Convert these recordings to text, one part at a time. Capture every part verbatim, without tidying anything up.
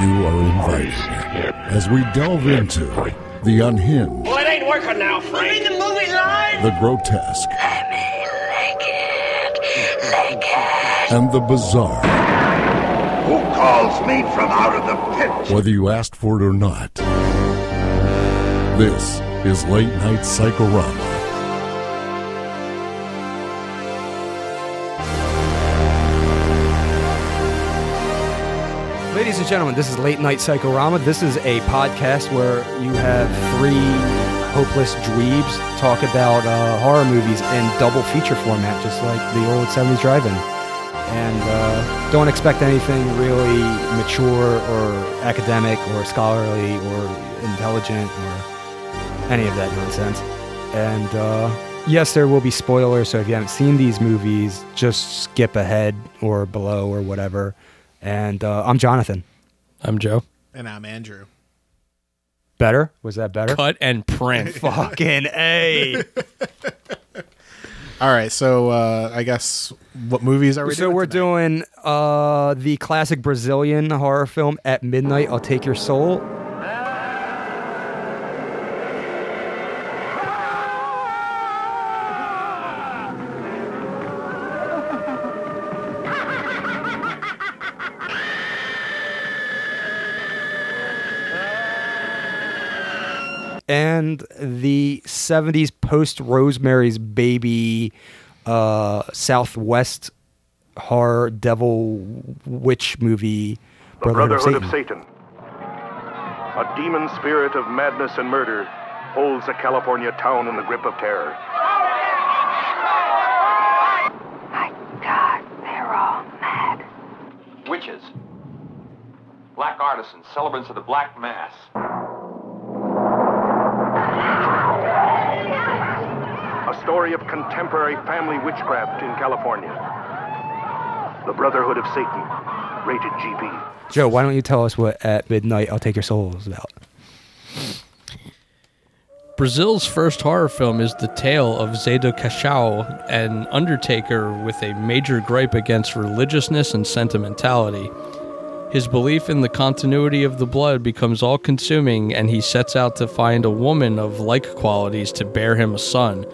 You are invited as we delve into the unhinged. Well, it ain't working now, Frank. The movie line. The grotesque. I mean, like it, like it. And the bizarre. Who calls me from out of the pit? Whether you asked for it or not, this is Late Night Psychorama. Ladies and gentlemen, this is Late Night Psychorama. This is a podcast where you have three hopeless dweebs talk about uh, horror movies in double feature format, just like the old seventies drive-in. And uh, don't expect anything really mature or academic or scholarly or intelligent or any of that nonsense. And uh, yes, there will be spoilers, so if you haven't seen these movies, just skip ahead or below or whatever. And uh, I'm Jonathan. I'm Joe. And I'm Andrew. Better? Was that better? Cut and print. Fucking A. All right, so uh, I guess what movies are we so doing So we're tonight? doing uh, the classic Brazilian horror film, At Midnight, I'll Take Your Soul. And the seventies post-Rosemary's Baby uh, Southwest horror devil witch movie, Brotherhood, Brotherhood of Satan. of Satan. A demon spirit of madness and murder holds a California town in the grip of terror. My God, they're all mad. Witches. Black artisans, celebrants of the Black Mass. A story of contemporary family witchcraft in California. The Brotherhood of Satan, rated G B. Joe, why don't you tell us what At Midnight, I'll Take Your Soul is about? Brazil's first horror film is the tale of Zé do Caixão, an undertaker with a major gripe against religiousness and sentimentality. His belief in the continuity of the blood becomes all-consuming, and he sets out to find a woman of like qualities to bear him a son.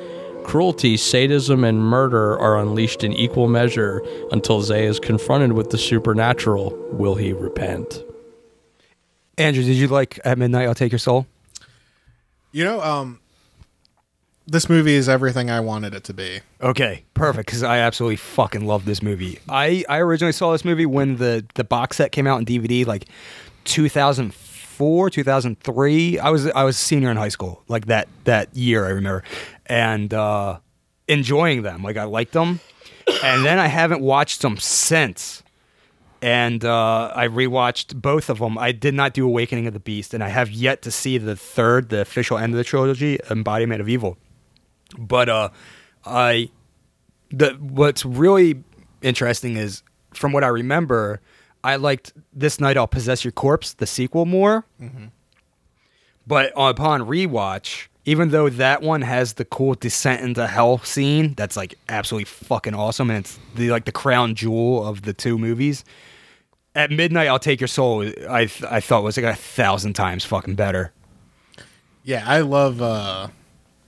Cruelty, sadism, and murder are unleashed in equal measure until Zay is confronted with the supernatural. Will he repent? Andrew, did you like At Midnight, I'll Take Your Soul? You know, um, this movie is everything I wanted it to be. Okay, perfect, because I absolutely fucking love this movie. I, I originally saw this movie when the, the box set came out on D V D, like two thousand four, two thousand three. I was I was a senior in high school, like that that year, I remember. And uh, enjoying them. Like, I liked them. And then I haven't watched them since. And uh, I rewatched both of them. I did not do Awakening of the Beast, and I have yet to see the third, the official end of the trilogy, Embodiment of Evil. But uh, I, the what's really interesting is, from what I remember, I liked This Night I'll Possess Your Corpse, the sequel, more. Mm-hmm. But upon rewatch, even though that one has the cool descent into hell scene, that's like absolutely fucking awesome, and it's the, like the crown jewel of the two movies. At Midnight, I'll Take Your Soul, I th- I thought was like a thousand times fucking better. Yeah, I love uh,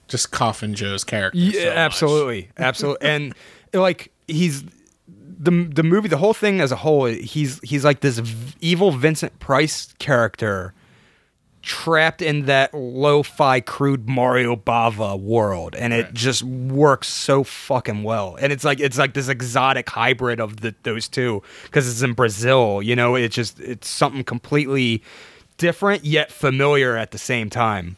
just Coffin Joe's character. Yeah, so absolutely, much. absolutely, and like he's the the movie, the whole thing as a whole. He's he's like this v- evil Vincent Price character, trapped in that lo-fi crude Mario Bava world, and it right. just works so fucking well. And it's like it's like this exotic hybrid of the, those two, because it's in Brazil. You know, it's just it's something completely different yet familiar at the same time.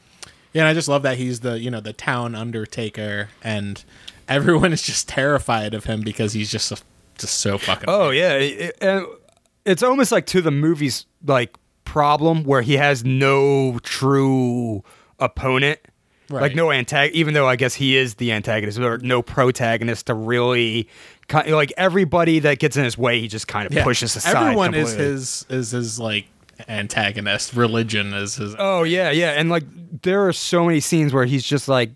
Yeah, and I just love that he's the you know the town undertaker, and everyone is just terrified of him because he's just a, just so fucking. Oh funny. yeah, it, it, it's almost like to the movies like. problem where he has no true opponent, right. like no antagonist, even though I guess he is the antagonist, or no protagonist to really, kind of, like everybody that gets in his way, he just kind of yeah. pushes aside. Everyone completely. is his, is his like antagonist. Religion is his. Oh yeah, yeah, and like there are so many scenes where he's just like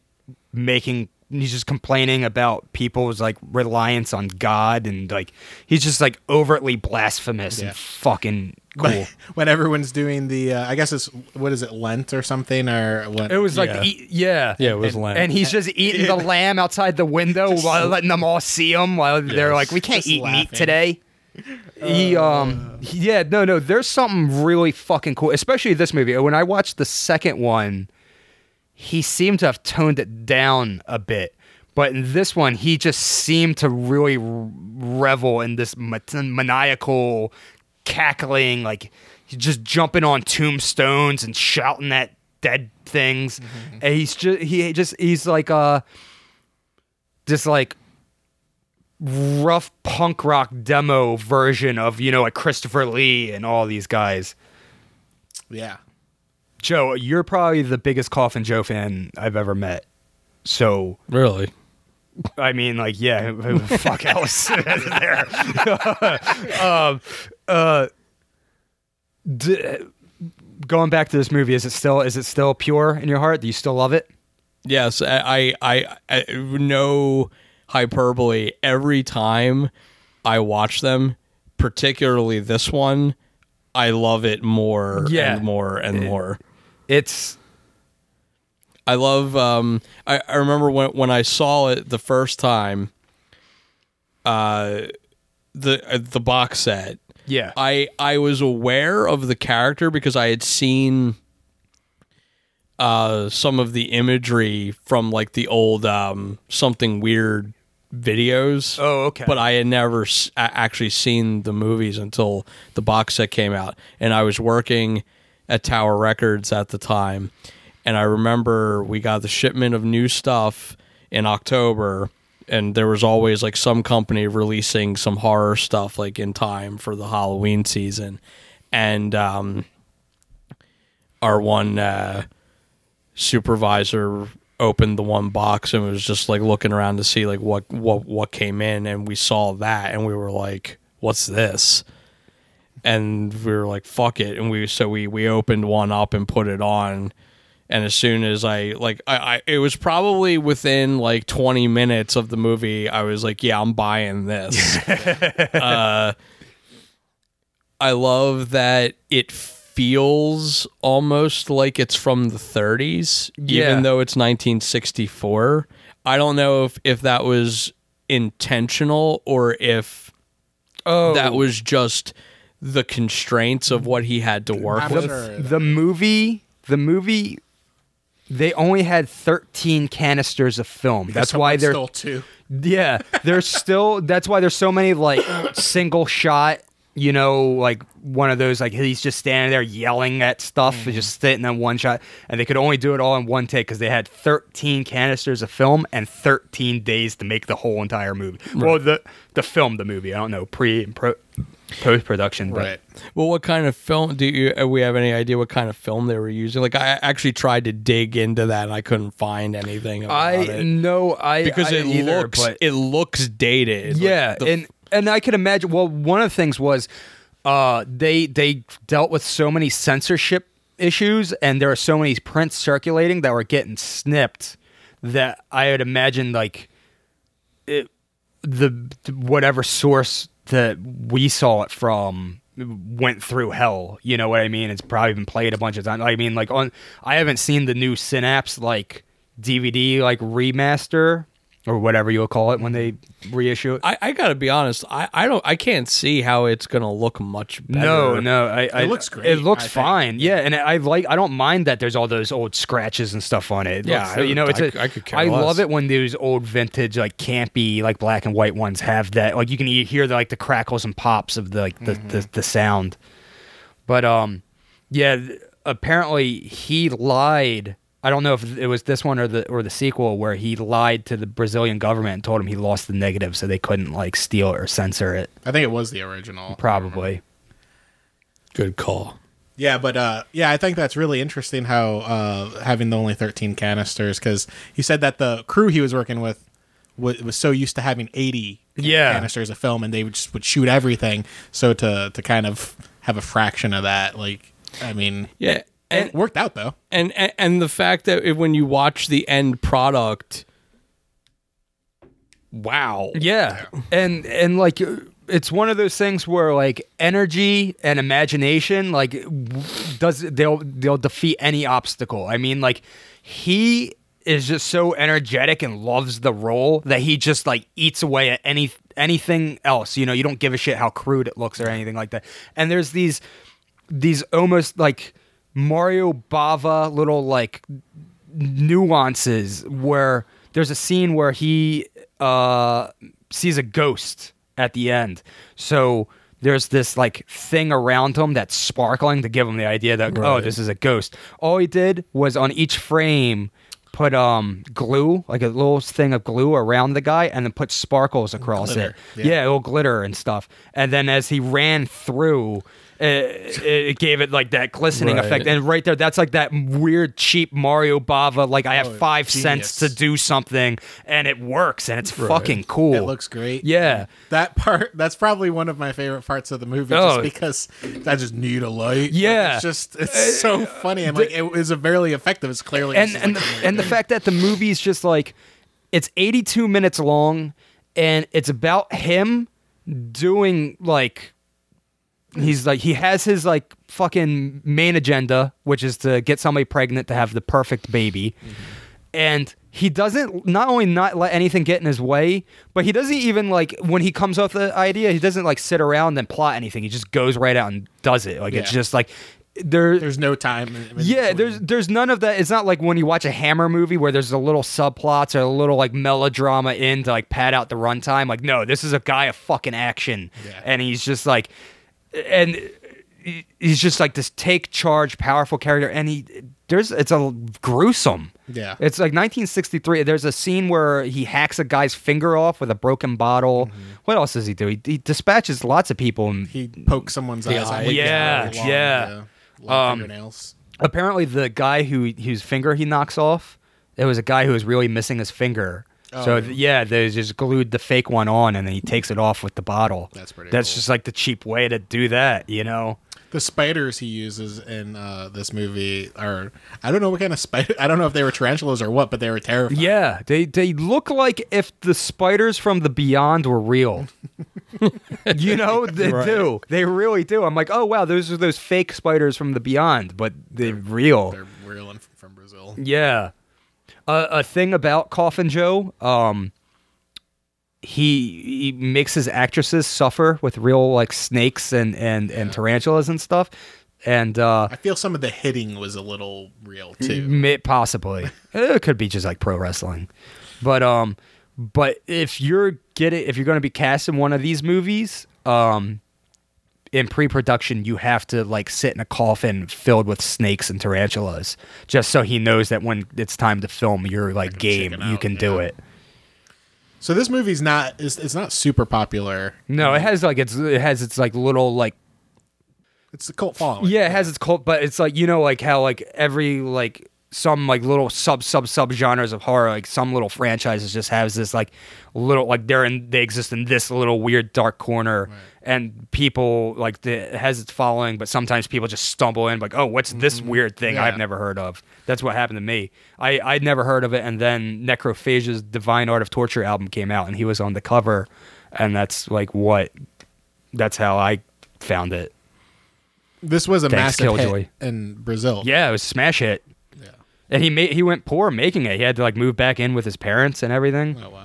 making he's just complaining about people's like reliance on God, and like he's just like overtly blasphemous yeah. and fucking cool. When everyone's doing the, uh, I guess it's what is it, Lent or something or what? It was like yeah, e- yeah. yeah, it was and, Lent, and he's just eating the lamb outside the window just, while letting them all see him while yes, they're like, we can't eat laughing. meat today. He, um, he, yeah, no, no. There's something really fucking cool, especially this movie. When I watched the second one, he seemed to have toned it down a bit, but in this one, he just seemed to really revel in this maniacal cackling, like he's just jumping on tombstones and shouting at dead things. Mm-hmm. And he's just, he just, he's like, uh, just like rough punk rock demo version of, you know, like Christopher Lee and all these guys. Yeah. Joe, you're probably the biggest Coffin Joe fan I've ever met. So really, I mean, like, yeah, who the fuck else is there? um, uh, d- going back to this movie, is it still is it still pure in your heart? Do you still love it? Yes, I, I, I, I no hyperbole. Every time I watch them, particularly this one, I love it more yeah. and more and it, more. It's I love um I, I remember when when I saw it the first time uh the uh, the box set. Yeah. I I was aware of the character because I had seen uh some of the imagery from like the old um Something Weird videos. Oh, okay. But I had never s- actually seen the movies until the box set came out, and I was working at Tower Records at the time. And I remember we got the shipment of new stuff in October, and there was always like some company releasing some horror stuff like in time for the Halloween season. And um, our one uh, supervisor opened the one box and was just like looking around to see like what, what, what came in, and we saw that and we were like, what's this? And we were like, fuck it. And we, so we, we opened one up and put it on. And as soon as I like, I, I, it was probably within like twenty minutes of the movie, I was like, yeah, I'm buying this. uh, I love that it feels almost like it's from the thirties, yeah. even though it's nineteen sixty-four. I don't know if, if that was intentional or if oh. that was just the constraints of what he had to work with. Sure. The movie, the movie, they only had thirteen canisters of film. Because that's why they're still two. Yeah, there's still. That's why there's so many like single shot. You know, like one of those, like he's just standing there yelling at stuff, mm. just sitting in one shot, and they could only do it all in one take because they had thirteen canisters of film and thirteen days to make the whole entire movie. Right. Well, the the film, the movie, I don't know, pre and pro, post production, right? But. Well, what kind of film do you? We have any idea what kind of film they were using? Like, I actually tried to dig into that, and I couldn't find anything. About I it. No, I because I it either, looks but, it looks dated. Yeah, like the, and. And I could imagine, well, one of the things was uh, they they dealt with so many censorship issues, and there are so many prints circulating that were getting snipped that I would imagine, like, it, the whatever source that we saw it from went through hell. You know what I mean? It's probably been played a bunch of times. I mean, like, on I haven't seen the new Synapse, like, D V D, like, remaster or whatever you'll call it when they reissue it. I, I gotta be honest. I, I don't. I can't see how it's gonna look much better. No, no. I, I, it looks great. It looks I fine. Think. Yeah, and I like. I don't mind that there's all those old scratches and stuff on it. it yeah, looks, I, you know, it's. A, I, I could care I less. Love it when those old vintage, like campy, like black and white ones have that. Like you can hear the, like the crackles and pops of the like the, mm-hmm. the, the sound. But um, yeah. Apparently, he lied. I don't know if it was this one or the or the sequel where he lied to the Brazilian government and told him he lost the negative so they couldn't like steal or censor it. I think it was the original. Probably. Good call. Yeah, but uh, yeah, I think that's really interesting how uh, having the only thirteen canisters, because he said that the crew he was working with was, was so used to having eighty yeah. canisters of film, and they would just would shoot everything. So to to kind of have a fraction of that, like, I mean, yeah. And, it worked out though, and, and and the fact that when you watch the end product, wow. Yeah. And and like it's one of those things where like energy and imagination like does they'll they'll defeat any obstacle. I mean, like he is just so energetic and loves the role that he just like eats away at any anything else. You know, you don't give a shit how crude it looks or anything like that. And there's these these almost like Mario Bava little like nuances where there's a scene where he uh, sees a ghost at the end. So there's this like thing around him that's sparkling to give him the idea that, right. oh, this is a ghost. All he did was on each frame put um, glue, like a little thing of glue around the guy, and then put sparkles across glitter. it. Yeah. yeah, it'll glitter and stuff. And then as he ran through, It, it gave it like that glistening right. effect, and right there, that's like that weird cheap Mario Bava. Like I have oh, five genius. cents to do something, and it works, and it's right. fucking cool. It looks great. Yeah, that part. That's probably one of my favorite parts of the movie, oh. just because I just need a light. Yeah, like, it's just it's so funny, and like it was very effective. It's clearly and and, like the, and the fact that the movie's just like it's eighty-two minutes long, and it's about him doing like. He's like, he has his like fucking main agenda, which is to get somebody pregnant to have the perfect baby. Mm-hmm. And he doesn't not only not let anything get in his way, but he doesn't even like when he comes up with the idea, he doesn't like sit around and plot anything. He just goes right out and does it. Like, yeah. it's just like there, there's no time. Yeah. Between. There's, there's none of that. It's not like when you watch a Hammer movie where there's a little subplots or a little like melodrama in to like pad out the runtime. Like, no, this is a guy of fucking action. Yeah. And he's just like, and he's just like this take charge, powerful character. And he, there's, it's a gruesome. Yeah. It's like nineteen sixty-three. There's a scene where he hacks a guy's finger off with a broken bottle. Mm-hmm. What else does he do? He, he dispatches lots of people. And he pokes someone's eyes out. Yeah. Long, yeah. Uh, um, fingernails. Apparently the guy who, whose finger he knocks off, it was a guy who was really missing his finger. So, oh, yeah, they just glued the fake one on, and then he takes it off with the bottle. That's pretty That's cool. just, like, the cheap way to do that, you know? The spiders he uses in uh, this movie are, I don't know what kind of spider, I don't know if they were tarantulas or what, but they were terrifying. Yeah, they, they look like if the spiders from the Beyond were real. You know, they right. do. They really do. I'm like, oh, wow, those are those fake spiders from the Beyond, but they're, they're real. They're real and from Brazil. Yeah. Uh, a thing about Coffin Joe, um, he, he makes his actresses suffer with real like snakes and, and, yeah. and tarantulas and stuff. And uh, I feel some of the hitting was a little real too. Possibly. It could be just like pro wrestling. But um, but if you're getting if you're going to be cast in one of these movies, um, in pre-production, you have to like sit in a coffin filled with snakes and tarantulas, just so he knows that when it's time to film your like game, out, you can yeah. do it. So this movie's not it's, it's not super popular. No, it has like it's it has its like little like it's a cult following. Yeah, it has its cult, but it's like you know like how like every like some like little sub sub sub genres of horror, like some little franchises just has this like little like they're in they exist in this little weird dark corner. Right. And people like the, it has its following, but sometimes people just stumble in like, oh, what's this weird thing yeah. I've never heard of? That's what happened to me. I, I'd never heard of it. And then Necrophasia's Divine Art of Torture album came out and he was on the cover. And that's like what, that's how I found it. This was a Thanks, massive Killjoy. hit in Brazil. Yeah, it was a smash hit. Yeah. And he made, he went poor making it. He had to like move back in with his parents and everything. Oh, wow.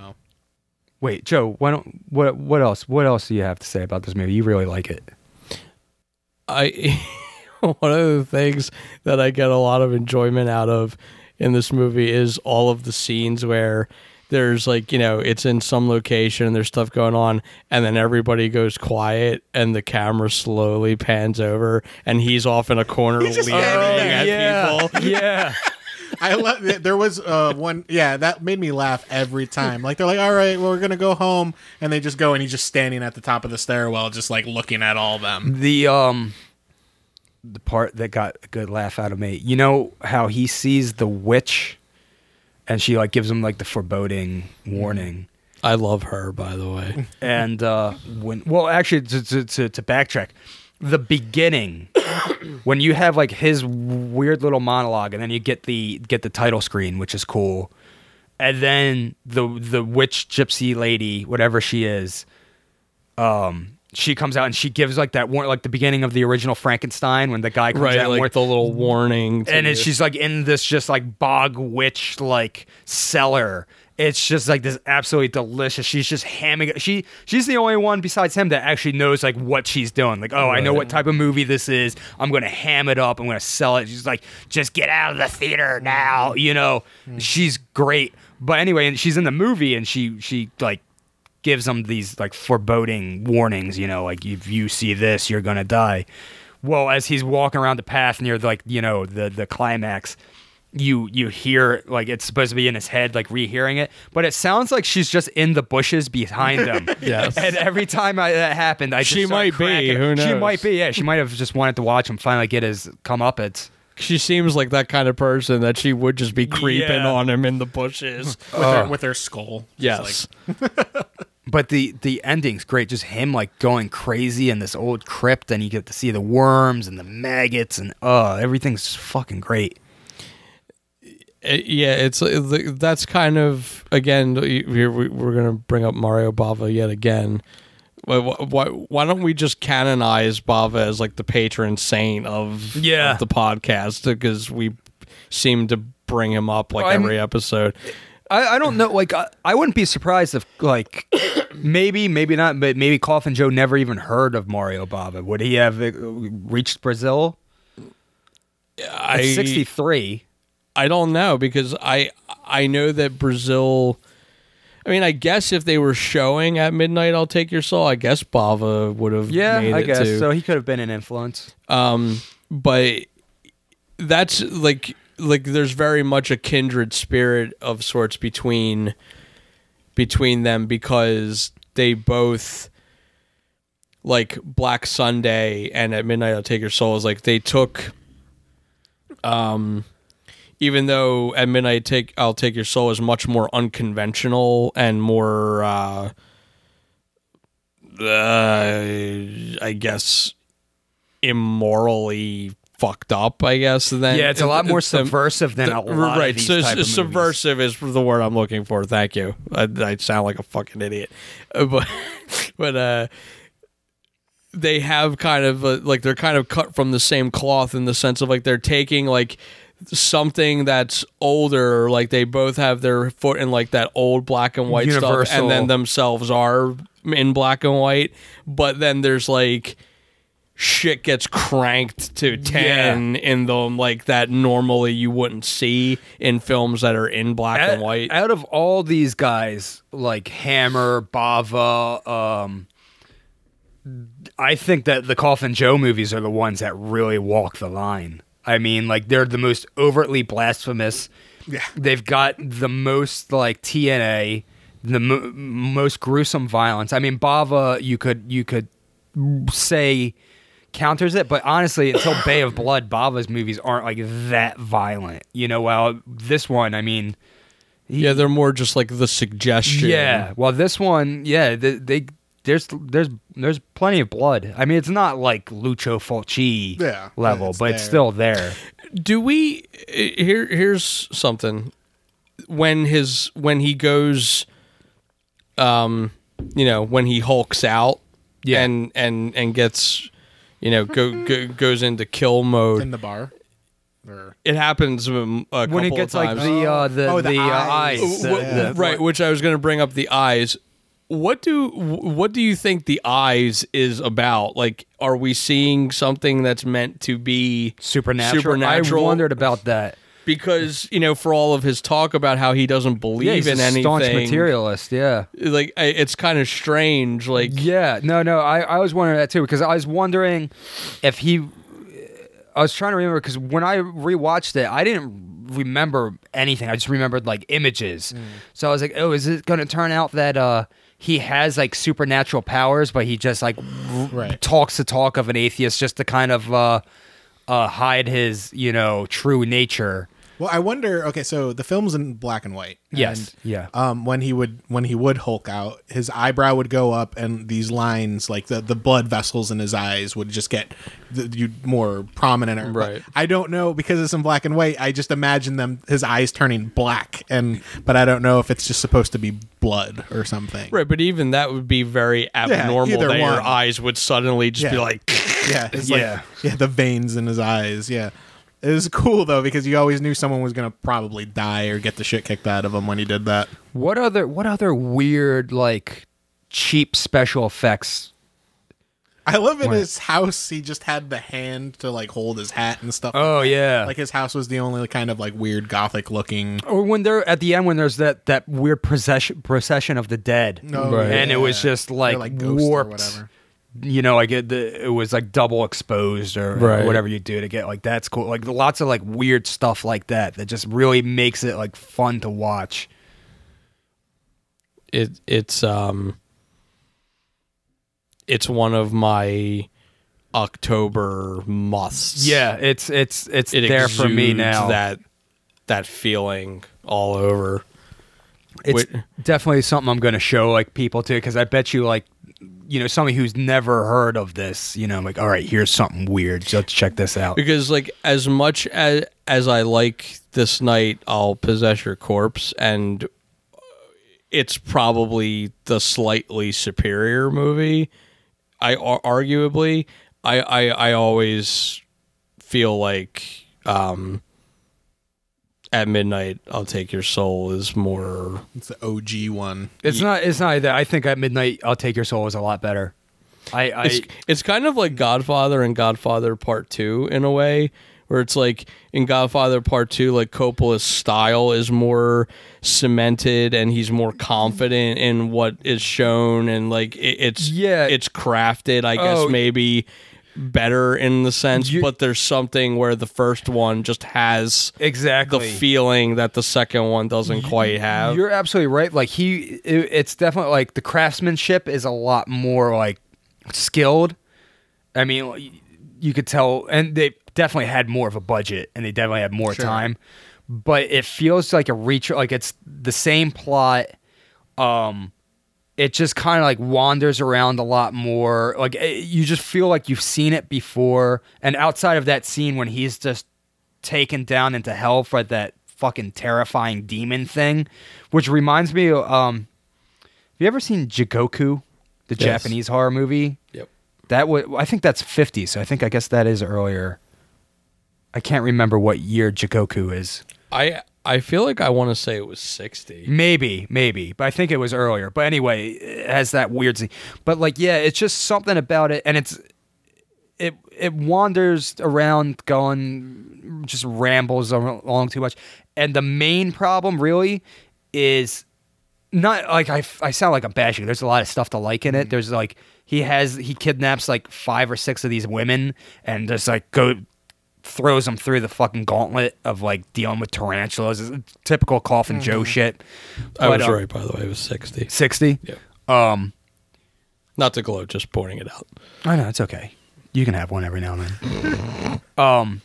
Wait, Joe, why don't what what else? What else do you have to say about this movie? You really like it. I one of the things that I get a lot of enjoyment out of in this movie is all of the scenes where there's like, you know, it's in some location and there's stuff going on and then everybody goes quiet and the camera slowly pans over and he's off in a corner leering oh, at yeah, people. Yeah. I love it. There was uh, one, yeah, that made me laugh every time. Like, they're like, all right, well, we're going to go home. And they just go, and he's just standing at the top of the stairwell, just like looking at all of them. The, um, the part that got a good laugh out of me, you know how he sees the witch and she like gives him like the foreboding warning. I love her, by the way. And, uh, when, well, actually, to, to, to, to backtrack, the beginning when you have like his weird little monologue and then you get the get the title screen, which is cool, And then the the witch gypsy lady, whatever she is, um, she comes out and she gives like that warning, like the beginning of the original Frankenstein when the guy comes right, out like with the little warning. And it's, she's like in this just like bog witch like cellar. It's just like this absolutely delicious. She's just hamming it. She she's the only one besides him that actually knows like what she's doing. Like, oh, right. I know what type of movie this is. I'm gonna ham it up. I'm gonna sell it. She's like, just get out of the theater now. You know, mm. she's great. But anyway, and she's in the movie, and she she like gives them these like foreboding warnings. You know, like if you see this, you're gonna die. Well, as he's walking around the path near the, like you know the the climax. you you hear, like, it's supposed to be in his head, like, rehearing it, but it sounds like she's just in the bushes behind them. Yes. And every time I, that happened, I just She might cracking. be, who knows? She might be, yeah. She might have just wanted to watch him finally get his comeuppance. She seems like that kind of person that she would just be creeping yeah. on him in the bushes. With, uh, her, with her skull. Yes. Like. But the, the ending's great. Just him, like, going crazy in this old crypt, and you get to see the worms and the maggots, and uh, everything's fucking great. It, yeah, it's that's kind of, again, we're going to bring up Mario Bava yet again. Why, why, why don't we just canonize Bava as like the patron saint of, yeah. of the podcast, because we seem to bring him up like I'm, every episode. I, I don't know, like I, I wouldn't be surprised if like maybe, maybe not, but maybe Coffin Joe never even heard of Mario Bava. Would he have reached Brazil? I, At sixty-three. I don't know, because I I know that Brazil, I mean, I guess if they were showing at midnight, I'll Take Your Soul, I guess Bava would have yeah, made I it guess. Too. So he could have been an influence. Um, but that's like, like there's very much a kindred spirit of sorts between, between them, because they both, like Black Sunday and At Midnight, I'll Take Your Soul, is like they took... um. Even though At Midnight Take I'll Take Your Soul is much more unconventional and more, uh, uh, I guess, immorally fucked up, I guess. Than, yeah, it's a lot more subversive than a lot right, of these so type of subversive movies. Is the word I'm looking for. Thank you. I, I sound like a fucking idiot. But, but uh, they have kind of, a, like, they're kind of cut from the same cloth in the sense of, like, they're taking, like, something that's older, like they both have their foot in like that old black and white Universal. Stuff, and then themselves are in black and white, but then there's like shit gets cranked to ten yeah. in them, like that normally you wouldn't see in films that are in black out, and white. Out of all these guys, like Hammer, Bava, um I think that the Coffin Joe movies are the ones that really walk the line. I mean, like, they're the most overtly blasphemous. Yeah. They've got the most, like, T N A, the mo- most gruesome violence. I mean, Bava, you could you could say, counters it, but honestly, until Bay of Blood, Bava's movies aren't, like, that violent. You know, while this one, I mean... He, yeah, they're more just, like, the suggestion. Yeah, well, this one, yeah, they... they There's there's there's plenty of blood. I mean, it's not like Lucio Fulci yeah, level, it's but there. It's still there. Do we here? Here's something. When his when he goes, um, you know, when he hulks out, yeah. and and and gets, you know, go, go goes into kill mode in the bar. It happens a couple of times. When he gets like the uh, the, oh, the the eyes, eyes. The, yeah. right? Which I was going to bring up the eyes. What do what do you think the eyes is about? Like, are we seeing something that's meant to be supernatural? supernatural? I wondered about that. Because, you know, for all of his talk about how he doesn't believe yeah, he's in a anything. Staunch materialist, yeah. Like, it's kind of strange. Like, yeah, no, no, I, I was wondering that too, because I was wondering if he... I was trying to remember, because when I rewatched it, I didn't remember anything. I just remembered, like, images. Mm. So I was like, oh, is it going to turn out that... uh he has like supernatural powers, but he just like right. talks the talk of an atheist just to kind of uh, uh, hide his, you know, true nature. Well, I wonder. Okay, so the film's in black and white. Yes. And, yeah. Um, when he would when he would Hulk out, his eyebrow would go up, and these lines, like the, the blood vessels in his eyes, would just get the, you more prominent. Or, right. I don't know, because it's in black and white. I just imagine them his eyes turning black, and but I don't know if it's just supposed to be blood or something. Right. But even that would be very abnormal. Yeah, that your eyes would suddenly just yeah. be like, yeah, it's yeah, like, yeah, the veins in his eyes, yeah. It was cool, though, because you always knew someone was going to probably die or get the shit kicked out of him when he did that. What other what other weird, like, cheap special effects? I love in his house, he just had the hand to, like, hold his hat and stuff. Oh, like yeah. Like, his house was the only kind of, like, weird gothic-looking... Or when they're, at the end, when there's that, that weird procession, procession of the dead. No, right. And yeah. it was just, like, like warped... Or whatever. You know, I get the it was like double exposed or, right. or whatever you do to get like that's cool. Like lots of like weird stuff like that that just really makes it like fun to watch. It it's um it's one of my October musts. Yeah, it's it's it's it there for me now. That that feeling all over. It's Wait. definitely something I'm going to show like people too, because I bet you like. You know, somebody who's never heard of this, you know, I'm like, all right, here's something weird. Let's check this out. Because, like, as much as as I like This Night, I'll Possess Your Corpse, and it's probably the slightly superior movie, I arguably, I, I, I always feel like um, At Midnight, I'll Take Your Soul is more... It's the O G one. It's not It's not that. I think At Midnight, I'll Take Your Soul is a lot better. I, I it's, it's kind of like Godfather and Godfather Part two in a way, where it's like in Godfather Part two, like Coppola's style is more cemented and he's more confident in what is shown and like it, it's yeah. it's crafted, I oh. guess maybe... better in the sense you, but there's something where the first one just has exactly the feeling that the second one doesn't you, quite have. You're absolutely right. Like he it, it's definitely like the craftsmanship is a lot more like skilled. I mean, you could tell, and they definitely had more of a budget and they definitely had more sure. time, but it feels like a reach, like it's the same plot. um It just kind of like wanders around a lot more. Like it, you just feel like you've seen it before. And outside of that scene when he's just taken down into hell for that fucking terrifying demon thing, which reminds me, um, have you ever seen Jigoku, the yes. Japanese horror movie? Yep. That w- I think that's fifty. So I think I guess that is earlier. I can't remember what year Jigoku is. I. I feel like I want to say it was sixty. Maybe, maybe. But I think it was earlier. But anyway, it has that weird thing. But like, yeah, it's just something about it. And it's it it wanders around going, just rambles along too much. And the main problem really is not like I, I sound like I'm bashing. There's a lot of stuff to like in it. There's like he has he kidnaps like five or six of these women and just like go... throws them through the fucking gauntlet of like dealing with tarantulas. It's typical Coffin mm-hmm. Joe shit. But, I was um, right, by the way. It was sixty. sixty? Yeah. Um, Not to gloat, just pointing it out. I know, it's okay. You can have one every now and then. um,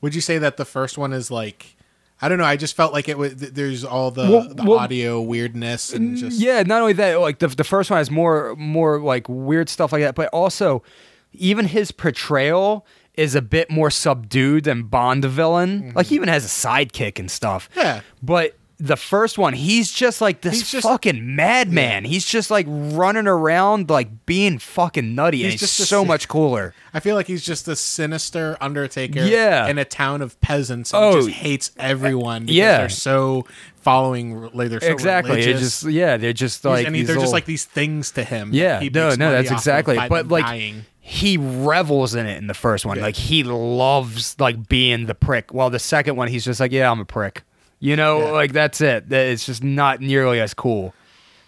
Would you say that the first one is like, I don't know, I just felt like it was, there's all the, well, the well, audio weirdness and just. Yeah, not only that, like the, the first one has more, more like weird stuff like that, but also even his portrayal is a bit more subdued than Bond the villain. Mm-hmm. Like, he even has a sidekick and stuff. Yeah. But the first one, he's just like this just, fucking madman. Yeah. He's just like running around, like being fucking nutty. He's and he's just so a, much cooler. I feel like he's just this sinister undertaker yeah. in a town of peasants and oh, just hates everyone because yeah. they're so following, like, they're so exactly. religious. Just, yeah, they're just like... And he, they're old, just like these things to him. Yeah, that no, no, that's exactly. But like... Dying. He revels in it in the first one. Yeah. Like he loves like being the prick. Well, the second one, he's just like, yeah, I'm a prick. You know, yeah. like that's it. It's just not nearly as cool.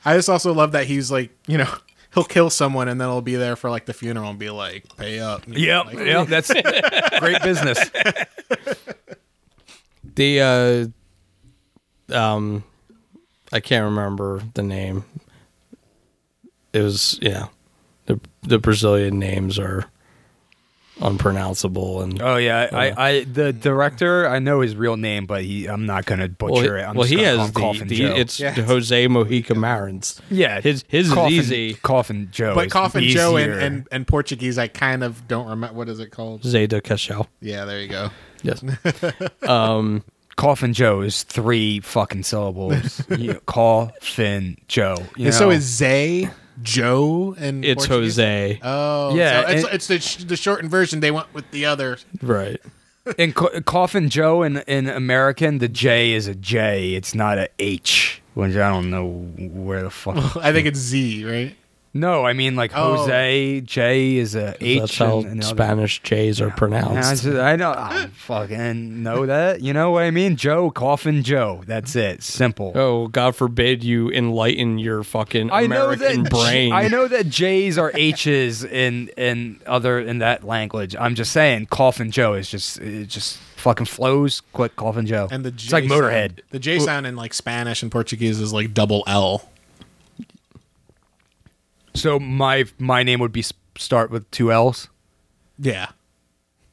I just also love that he's like, you know, he'll kill someone and then he'll be there for like the funeral and be like, pay up. You yep, know, like, yep. That's great business. The uh, um, I can't remember the name. It was yeah. The, the Brazilian names are unpronounceable. And oh yeah, uh, I, I the director, I know his real name, but he, I'm not gonna butcher well, it. I'm well, just he has the, the it's yeah. Jose Mojica Marins. Yeah, his his Coffin, is easy. Coffin Joe, but Coffin easier. Joe and, and, and Portuguese, I kind of don't remember. What is it called? Zeta Cachel. Yeah, there you go. Yes. um, Coffin Joe is three fucking syllables. You know, Coffin Joe. You and know. So is Zay. Joe and it's Portuguese? Jose. Oh, yeah, so it's, and, it's the, sh- the shortened version they went with the other, right? And Co- Coffin Joe in, in American, the J is a J, it's not a H, which I don't know where the fuck. Well, I think it's Z, right? No, I mean like oh. Jose J is a H. That's how and, and Spanish J's yeah. are pronounced. Yeah, I, I don't I fucking know that. You know what I mean? Joe, Coffin Joe. That's it. Simple. Oh, God forbid you enlighten your fucking I American know that brain. J, I know that J's are H's in in other in that language. I'm just saying, Coffin Joe is just it just fucking flows. Quick, Coffin Joe. And the J it's like sound, Motorhead. The J sound in like Spanish and Portuguese is like double L. So my my name would be start with two L's? Yeah.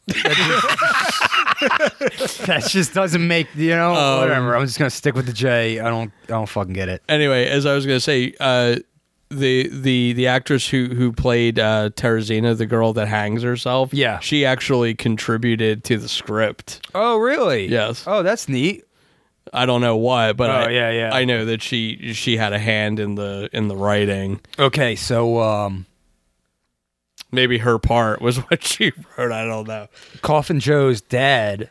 That just doesn't make, you know, um, whatever. I'm just going to stick with the J. I don't I don't fucking get it. Anyway, as I was going to say, uh, the the the actress who who played uh, Teresina, the girl that hangs herself, yeah, she actually contributed to the script. Oh, really? Yes. Oh, that's neat. I don't know why, but oh, I, yeah, yeah. I know that she she had a hand in the in the writing. Okay, so um, maybe her part was what she wrote. I don't know. Coffin Joe's dad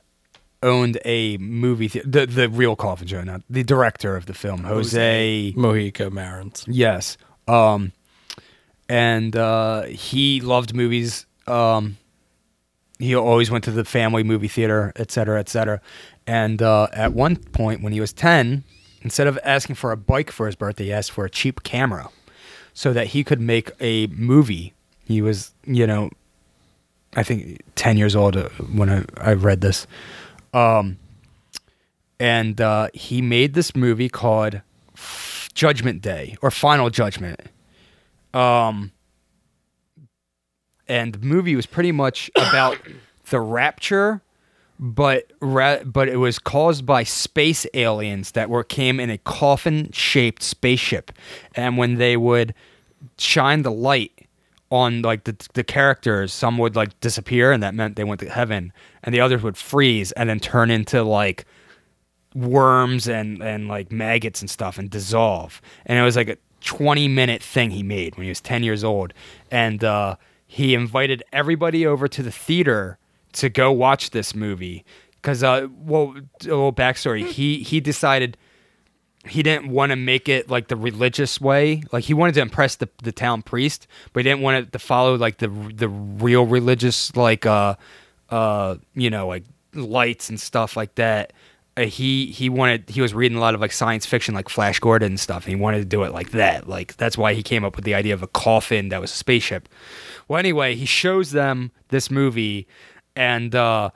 owned a movie theater. The the real Coffin Joe, not the director of the film, Jose, Jose Mojica Marins. Yes, um, and uh, he loved movies. Um, he always went to the family movie theater, et cetera, et cetera. And uh, at one point, when he was ten, instead of asking for a bike for his birthday, he asked for a cheap camera so that he could make a movie. He was, you know, I think ten years old when I, I read this. Um, and uh, he made this movie called Judgment Day or Final Judgment. Um, and the movie was pretty much about the rapture. But ra- but it was caused by space aliens that were came in a coffin-shaped spaceship, and when they would shine the light on like the the characters, some would like disappear, and that meant they went to heaven, and the others would freeze and then turn into like worms and and like maggots and stuff and dissolve. And it was like a twenty-minute thing he made when he was ten years old, and uh, he invited everybody over to the theater to go watch this movie. Because, uh, well, a little backstory. He, he decided he didn't want to make it, like, the religious way. Like, he wanted to impress the, the town priest, but he didn't want it to follow, like, the the real religious, like, uh, uh, you know, like, lights and stuff like that. Uh, he, he wanted, he was reading a lot of, like, science fiction, like Flash Gordon and stuff, and he wanted to do it like that. Like, that's why he came up with the idea of a coffin that was a spaceship. Well, anyway, he shows them this movie, and uh,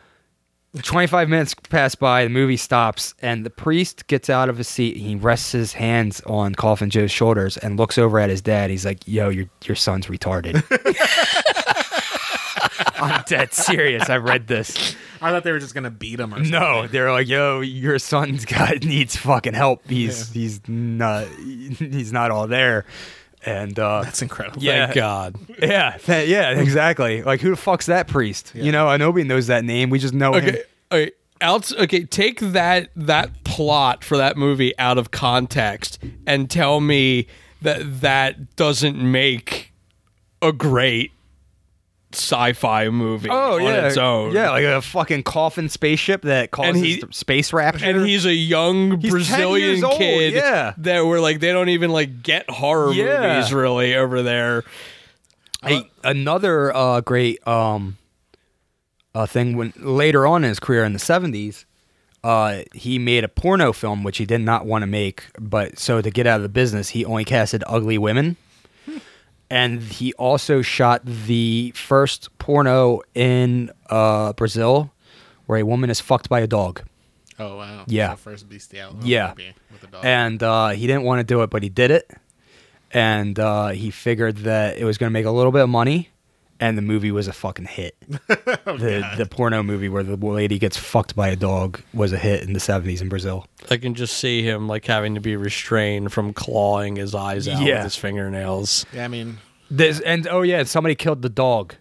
twenty-five minutes pass by, the movie stops, and the priest gets out of his seat, and he rests his hands on Coffin Joe's shoulders and looks over at his dad. He's like, yo, your your son's retarded. I'm dead serious. I read this. I thought they were just going to beat him or something. No, they were like, yo, your son's got needs fucking help. He's yeah. he's not he's not all there. And uh, that's incredible. Yeah. Thank God. Yeah, th- yeah, exactly. Like, who the fuck's that priest? Yeah. You know, nobody knows that name. We just know okay. him. Okay, Outs- okay. Take that that plot for that movie out of context and tell me that that doesn't make a great sci-fi movie oh, on yeah. its own. Yeah, like a fucking coffin spaceship that causes he, space rapture. And he's a young he's Brazilian kid yeah. that were like, they don't even like get horror yeah. movies really over there. Uh, a, another uh, great um, uh, thing when later on in his career in the seventies, uh, he made a porno film, which he did not want to make, but so to get out of the business, he only casted ugly women. And he also shot the first porno in uh, Brazil where a woman is fucked by a dog. Oh, wow. Yeah. That's the first bestiality yeah. with a dog. And uh, he didn't want to do it, but he did it. And uh, he figured that it was going to make a little bit of money. and the movie was a fucking hit. oh, the God. The porno movie where the lady gets fucked by a dog was a hit in the seventies in Brazil. I can just see him like having to be restrained from clawing his eyes out yeah. with his fingernails. Yeah, I mean, this and oh yeah, somebody killed the dog.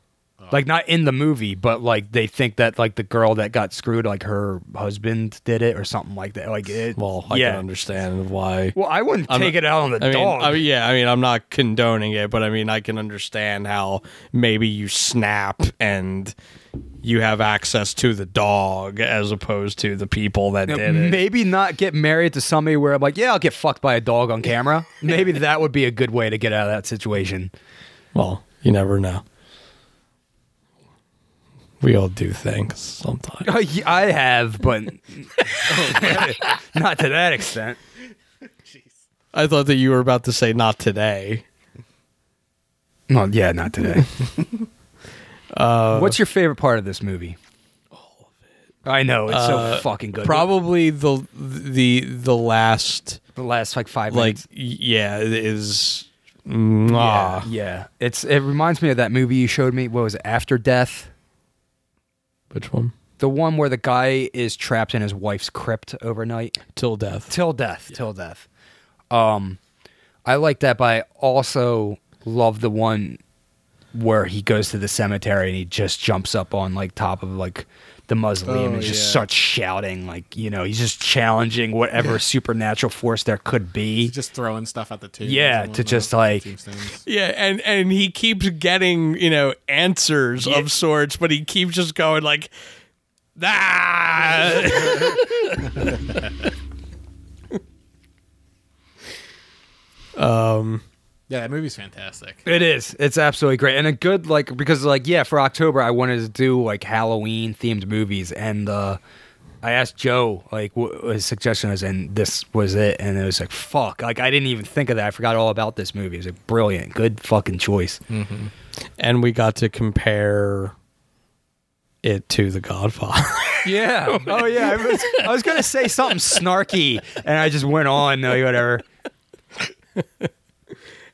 Like, not in the movie, but, like, they think that, like, the girl that got screwed, like, her husband did it or something like that. Like, it, Well, I yeah. can understand why. Well, I wouldn't I'm, take it out on the I dog. Mean, I mean, yeah, I mean, I'm not condoning it, but, I mean, I can understand how maybe you snap and you have access to the dog as opposed to the people that now, did it. Maybe not get married to somebody where I'm like, yeah, I'll get fucked by a dog on camera. Maybe that would be a good way to get out of that situation. Well, you never know. We all do things sometimes. Oh, yeah, I have, but oh, not to that extent. Jeez. I thought that you were about to say not today. No, yeah, not today. uh, What's your favorite part of this movie? All of it. I know, it's uh, so fucking good. Probably the the the last the last like five like, minutes. Yeah, it is. Yeah, yeah. It's it reminds me of that movie you showed me. What was it? After Death. Which one? The one where the guy is trapped in his wife's crypt overnight. Till death. Till death. Yeah. Till death. Um, I like that, but I also love the one where he goes to the cemetery and he just jumps up on like top of like the mausoleum oh, and just yeah. starts shouting. Like, you know, he's just challenging whatever supernatural force there could be. He's just throwing stuff at the tube. Yeah, to just like... Yeah, and, and he keeps getting, you know, answers yeah. of sorts, but he keeps just going like, ah! um... Yeah, that movie's fantastic. It is. It's absolutely great. And a good, like, because, like, yeah, for October, I wanted to do, like, Halloween-themed movies. And uh, I asked Joe, like, what his suggestion was, and this was it. And it was like, fuck. Like, I didn't even think of that. I forgot all about this movie. It was like, brilliant. Good fucking choice. Mm-hmm. And we got to compare it to The Godfather. yeah. Oh, yeah. I was, I was going to say something snarky, and I just went on, no, whatever.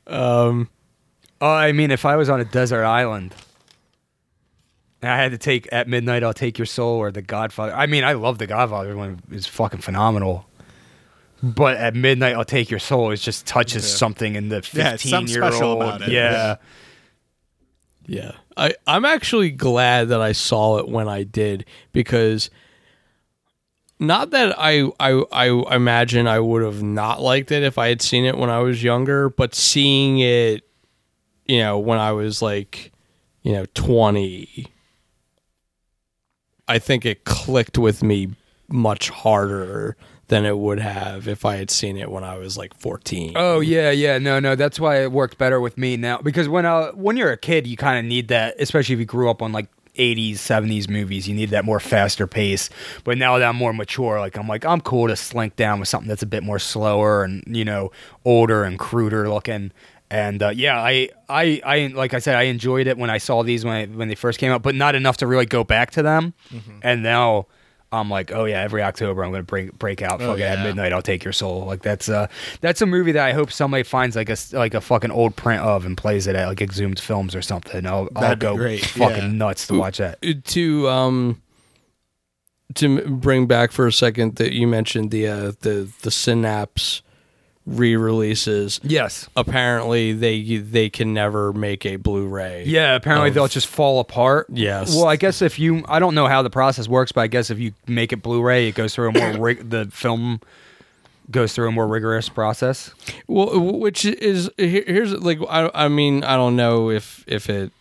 Um, oh, I mean, if I was on a desert island and I had to take At Midnight, I'll Take Your Soul or The Godfather. I mean, I love The Godfather. One is fucking phenomenal. But At Midnight, I'll Take Your Soul. It just touches yeah. something in the fifteen-year-old. Yeah, yeah. Yeah. I, I'm actually glad that I saw it when I did, because not that I, I I imagine I would have not liked it if I had seen it when I was younger, but seeing it, you know, when I was like, you know, twenty, I think it clicked with me much harder than it would have if I had seen it when I was like fourteen. Oh yeah, yeah, no, no, that's why it worked better with me now, because when I, when you're a kid, you kind of need that, especially if you grew up on like eighties, seventies movies. You need that more faster pace. But now that I'm more mature, like I'm like, I'm cool to slink down with something that's a bit more slower and, you know, older and cruder looking. And uh, yeah, I, I, I, like I said, I enjoyed it when I saw these when I, when they first came out, but not enough to really go back to them. Mm-hmm. And now I'm like, oh yeah, every October I'm gonna break break out. Fuck oh, yeah. At Midnight, I'll Take Your Soul. Like that's uh that's a movie that I hope somebody finds like a like a fucking old print of and plays it at like Exhumed Films or something. I'll, I'll go great. fucking yeah. nuts to watch that. To um to bring back for a second that you mentioned the uh, the the Synapse re-releases. Yes. Apparently they they can never make a Blu-ray. Yeah, apparently of, they'll just fall apart. Yes. Well, I guess if you, I don't know how the process works, but I guess if you make it Blu-ray, it goes through a more rig, the film goes through a more rigorous process. Well, which is here's like I I mean, I don't know if if it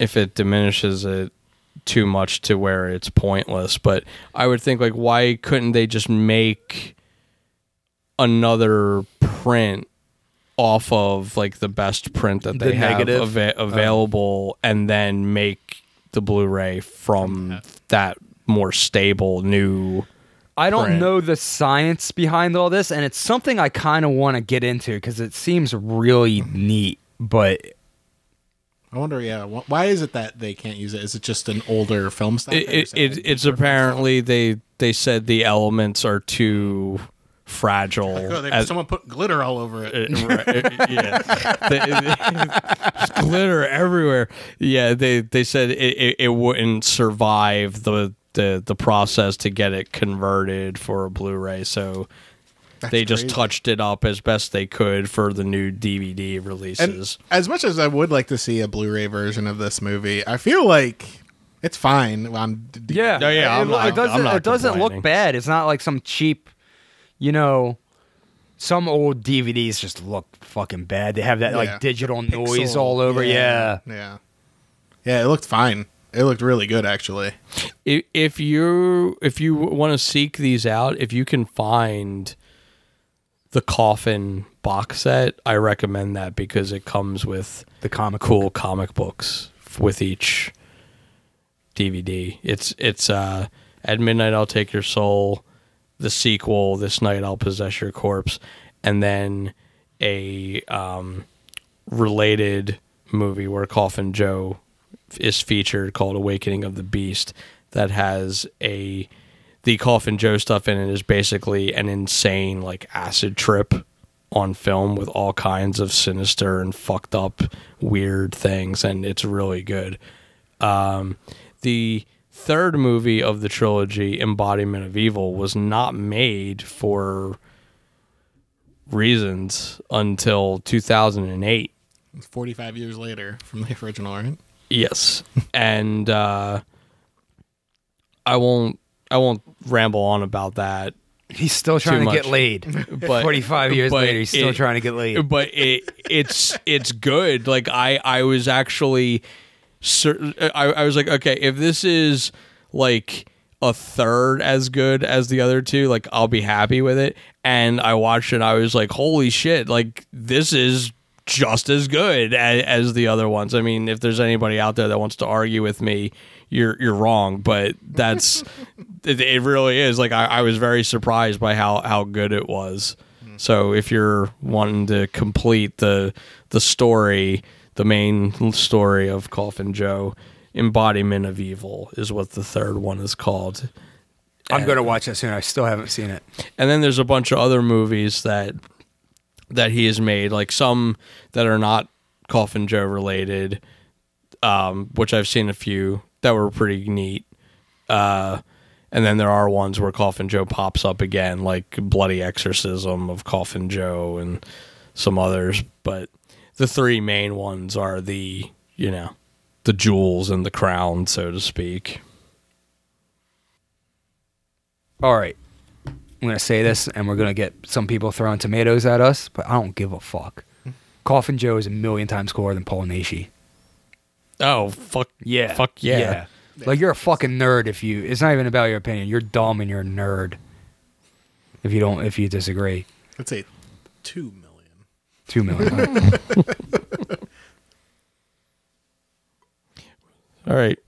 if it diminishes it too much to where it's pointless, but I would think like why couldn't they just make another print off of like the best print that they the have ava- available, oh. and then make the Blu-ray from yeah. that more stable new. I don't print. know the science behind all this, and it's something I kind of want to get into because it seems really neat. But I wonder, yeah, why is it that they can't use it? Is it just an older film stock? It, it, it, it's apparently they they said the elements are too fragile. Like, oh, they, as, someone put glitter all over it. Uh, right, yeah, there's glitter everywhere. Yeah, they they said it, it, it wouldn't survive the, the the process to get it converted for a Blu-ray, so. That's they just crazy. Touched it up as best they could for the new D V D releases. And as much as I would like to see a Blu-ray version of this movie, I feel like it's fine. On D- yeah, no, yeah, I'm, it, I'm, it doesn't, I'm not it doesn't look bad. It's not like some cheap, you know, some old D V Ds just look fucking bad. They have that yeah. like digital Pixel, noise all over. Yeah, yeah, yeah, yeah. It looked fine. It looked really good, actually. If, if you if you want to seek these out, if you can find the Coffin box set, I recommend that because it comes with the comic cool book. comic books with each D V D. It's it's uh, At Midnight I'll Take Your Soul, the sequel, This Night I'll Possess Your Corpse, and then a um, related movie where Coffin Joe is featured called Awakening of the Beast that has a the Coffin Joe stuff in it is basically an insane like acid trip on film with all kinds of sinister and fucked up weird things, and it's really good. Um, the third movie of the trilogy, Embodiment of Evil, was not made for reasons until two thousand eight. forty-five years later from the original, right? Yes. and uh, I won't I won't ramble on about that. He's still trying to much. get laid. But, forty-five years but later, he's still it, trying to get laid. But it, it's it's good. Like I, I was actually, certain, I, I was like, okay, if this is like a third as good as the other two, like I'll be happy with it. And I watched it. And I was like, holy shit! Like this is just as good as, as the other ones. I mean, if there's anybody out there that wants to argue with me, you're you're wrong. But that's. It really is. Like, I, I was very surprised by how, how good it was. Mm. So if you're wanting to complete the the story, the main story of Coffin Joe, Embodiment of Evil is what the third one is called. I'm going to watch it soon. I still haven't seen it. And then there's a bunch of other movies that that he has made, like some that are not Coffin Joe related, um, which I've seen a few that were pretty neat. Uh And then there are ones where Coffin Joe pops up again, like Bloody Exorcism of Coffin Joe and some others. But the three main ones are the, you know, the jewels and the crown, so to speak. All right. I'm going to say this, and we're going to get some people throwing tomatoes at us, but I don't give a fuck. Coffin Joe is a million times cooler than Paul Naschy. Oh, fuck yeah. Fuck yeah. Yeah. Like, you're a fucking nerd if you... It's not even about your opinion. You're dumb and you're a nerd if you don't... If you disagree. I'd say two million. Two million. All right.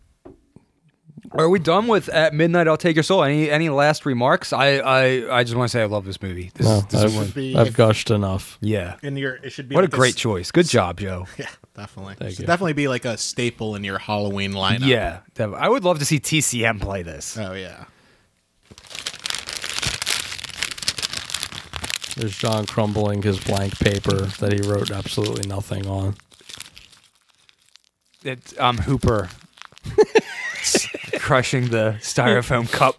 Are we done with At Midnight I'll Take Your Soul? Any any last remarks? I, I, I just want to say I love this movie. This, no, this I've, be, I've gushed enough. Yeah. In your, it should be what like a great s- choice. Good job, Joe. Yeah. Definitely. It should definitely be like a staple in your Halloween lineup. Yeah. Definitely. I would love to see T C M play this. Oh, yeah. There's John crumbling his blank paper that he wrote absolutely nothing on. It's, I'm Hooper. Crushing the styrofoam cup.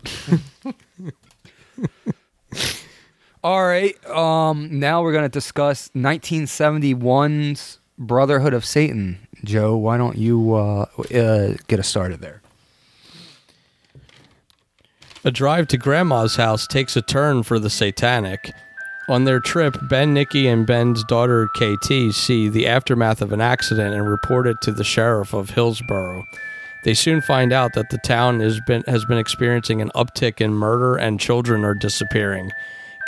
All right. Um, now we're going to discuss nineteen seventy-one's Brotherhood of Satan. Joe, why don't you uh, uh, get us started there? A drive to Grandma's house takes a turn for the satanic. On their trip, Ben, Nikki, and Ben's daughter K T see the aftermath of an accident and report it to the sheriff of Hillsborough. They soon find out that the town has been, has been experiencing an uptick in murder and children are disappearing.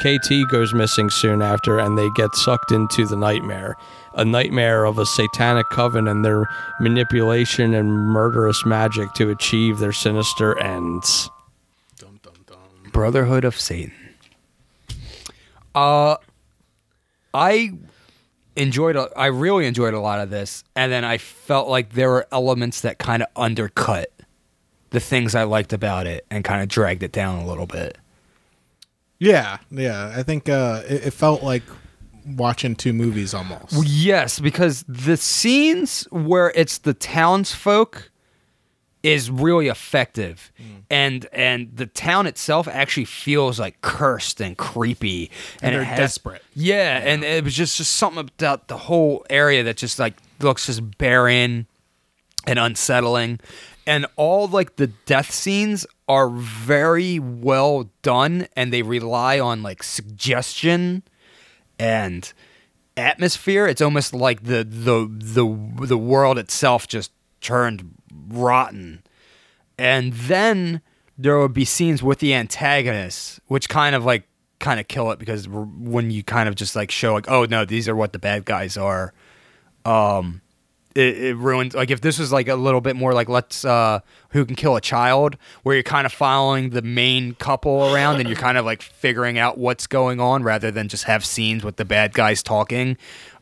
K T goes missing soon after, and they get sucked into the nightmare. A nightmare of a satanic coven and their manipulation and murderous magic to achieve their sinister ends. Dum, dum, dum. Brotherhood of Satan. Uh, I enjoyed, a, I really enjoyed a lot of this, and then I felt like there were elements that kind of undercut the things I liked about it and kind of dragged it down a little bit. Yeah, yeah. I think uh, it, it felt like watching two movies almost. Yes, because the scenes where it's the townsfolk is really effective, mm. and and the town itself actually feels like cursed and creepy, and, and they're it has, desperate. Yeah, yeah, and it was just, just something about the whole area that just like looks just barren and unsettling, and all like the death scenes are very well done, and they rely on like suggestion and atmosphere. It's almost like the the the the world itself just turned rotten. And then there would be scenes with the antagonists, which kind of like kind of kill it, because when you kind of just like show like, oh no, these are what the bad guys are, um it, it ruins. Like if this was like a little bit more like let's uh Who Can Kill a Child, where you're kind of following the main couple around and you're kind of like figuring out what's going on rather than just have scenes with the bad guys talking,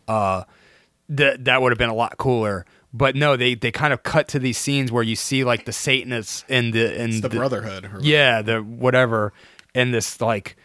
uh that that would have been a lot cooler. But no, they, they kind of cut to these scenes where you see like the Satanists and the and the, the Brotherhood, or yeah, the whatever, and this like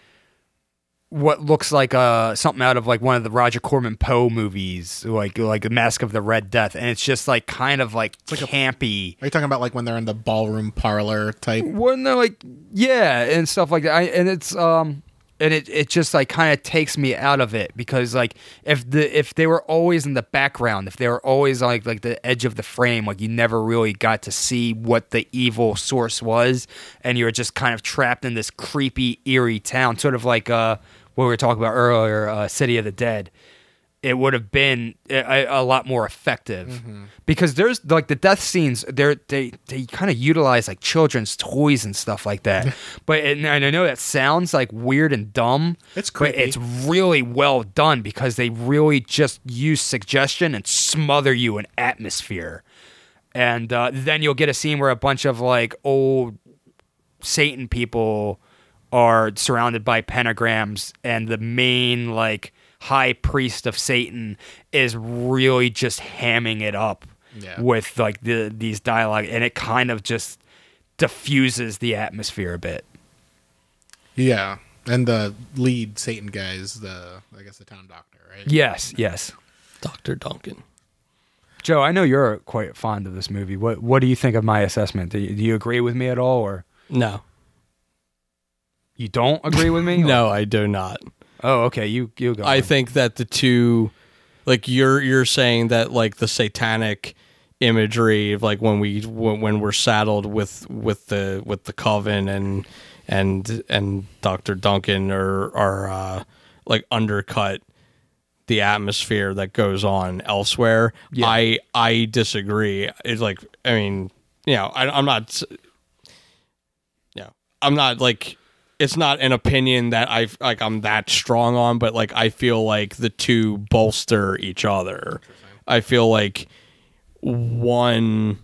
what looks like uh something out of like one of the Roger Corman Poe movies, like like the Mask of the Red Death, and it's just like kind of like it's campy. Like a, are you talking about like when they're in the ballroom parlor type? When they're like yeah and stuff like that, I, and it's um. And it, it just like kind of takes me out of it, because like if the if they were always in the background, if they were always like like the edge of the frame, like you never really got to see what the evil source was, and you were just kind of trapped in this creepy, eerie town, sort of like uh what we were talking about earlier, uh, City of the Dead. It would have been a, a lot more effective, mm-hmm. because there's like the death scenes. They're, they they kind of utilize like children's toys and stuff like that. But and I know that sounds like weird and dumb. It's creepy. But it's really well done, because they really just use suggestion and smother you in atmosphere. And uh, then you'll get a scene where a bunch of like old Satan people are surrounded by pentagrams, and the main like high priest of Satan is really just hamming it up yeah. with like the these dialogue, and it kind of just diffuses the atmosphere a bit. Yeah, and the lead Satan guy is the I guess the town doctor, right? Yes, yes, Doctor Duncan. Joe, I know you're quite fond of this movie. What what do you think of my assessment? Do you, do you agree with me at all, or no? You don't agree with me? No, I do not. Oh, okay. You you go. I think that the two, like you're you're saying that like the satanic imagery of like when we when we're saddled with, with the with the coven and and and Doctor Duncan are are uh, like undercut the atmosphere that goes on elsewhere. Yeah. I I disagree. It's like I mean, you know, I, I'm not, you know, I'm not like. It's not an opinion that I've like I'm that strong on, but like I feel like the two bolster each other. I feel like one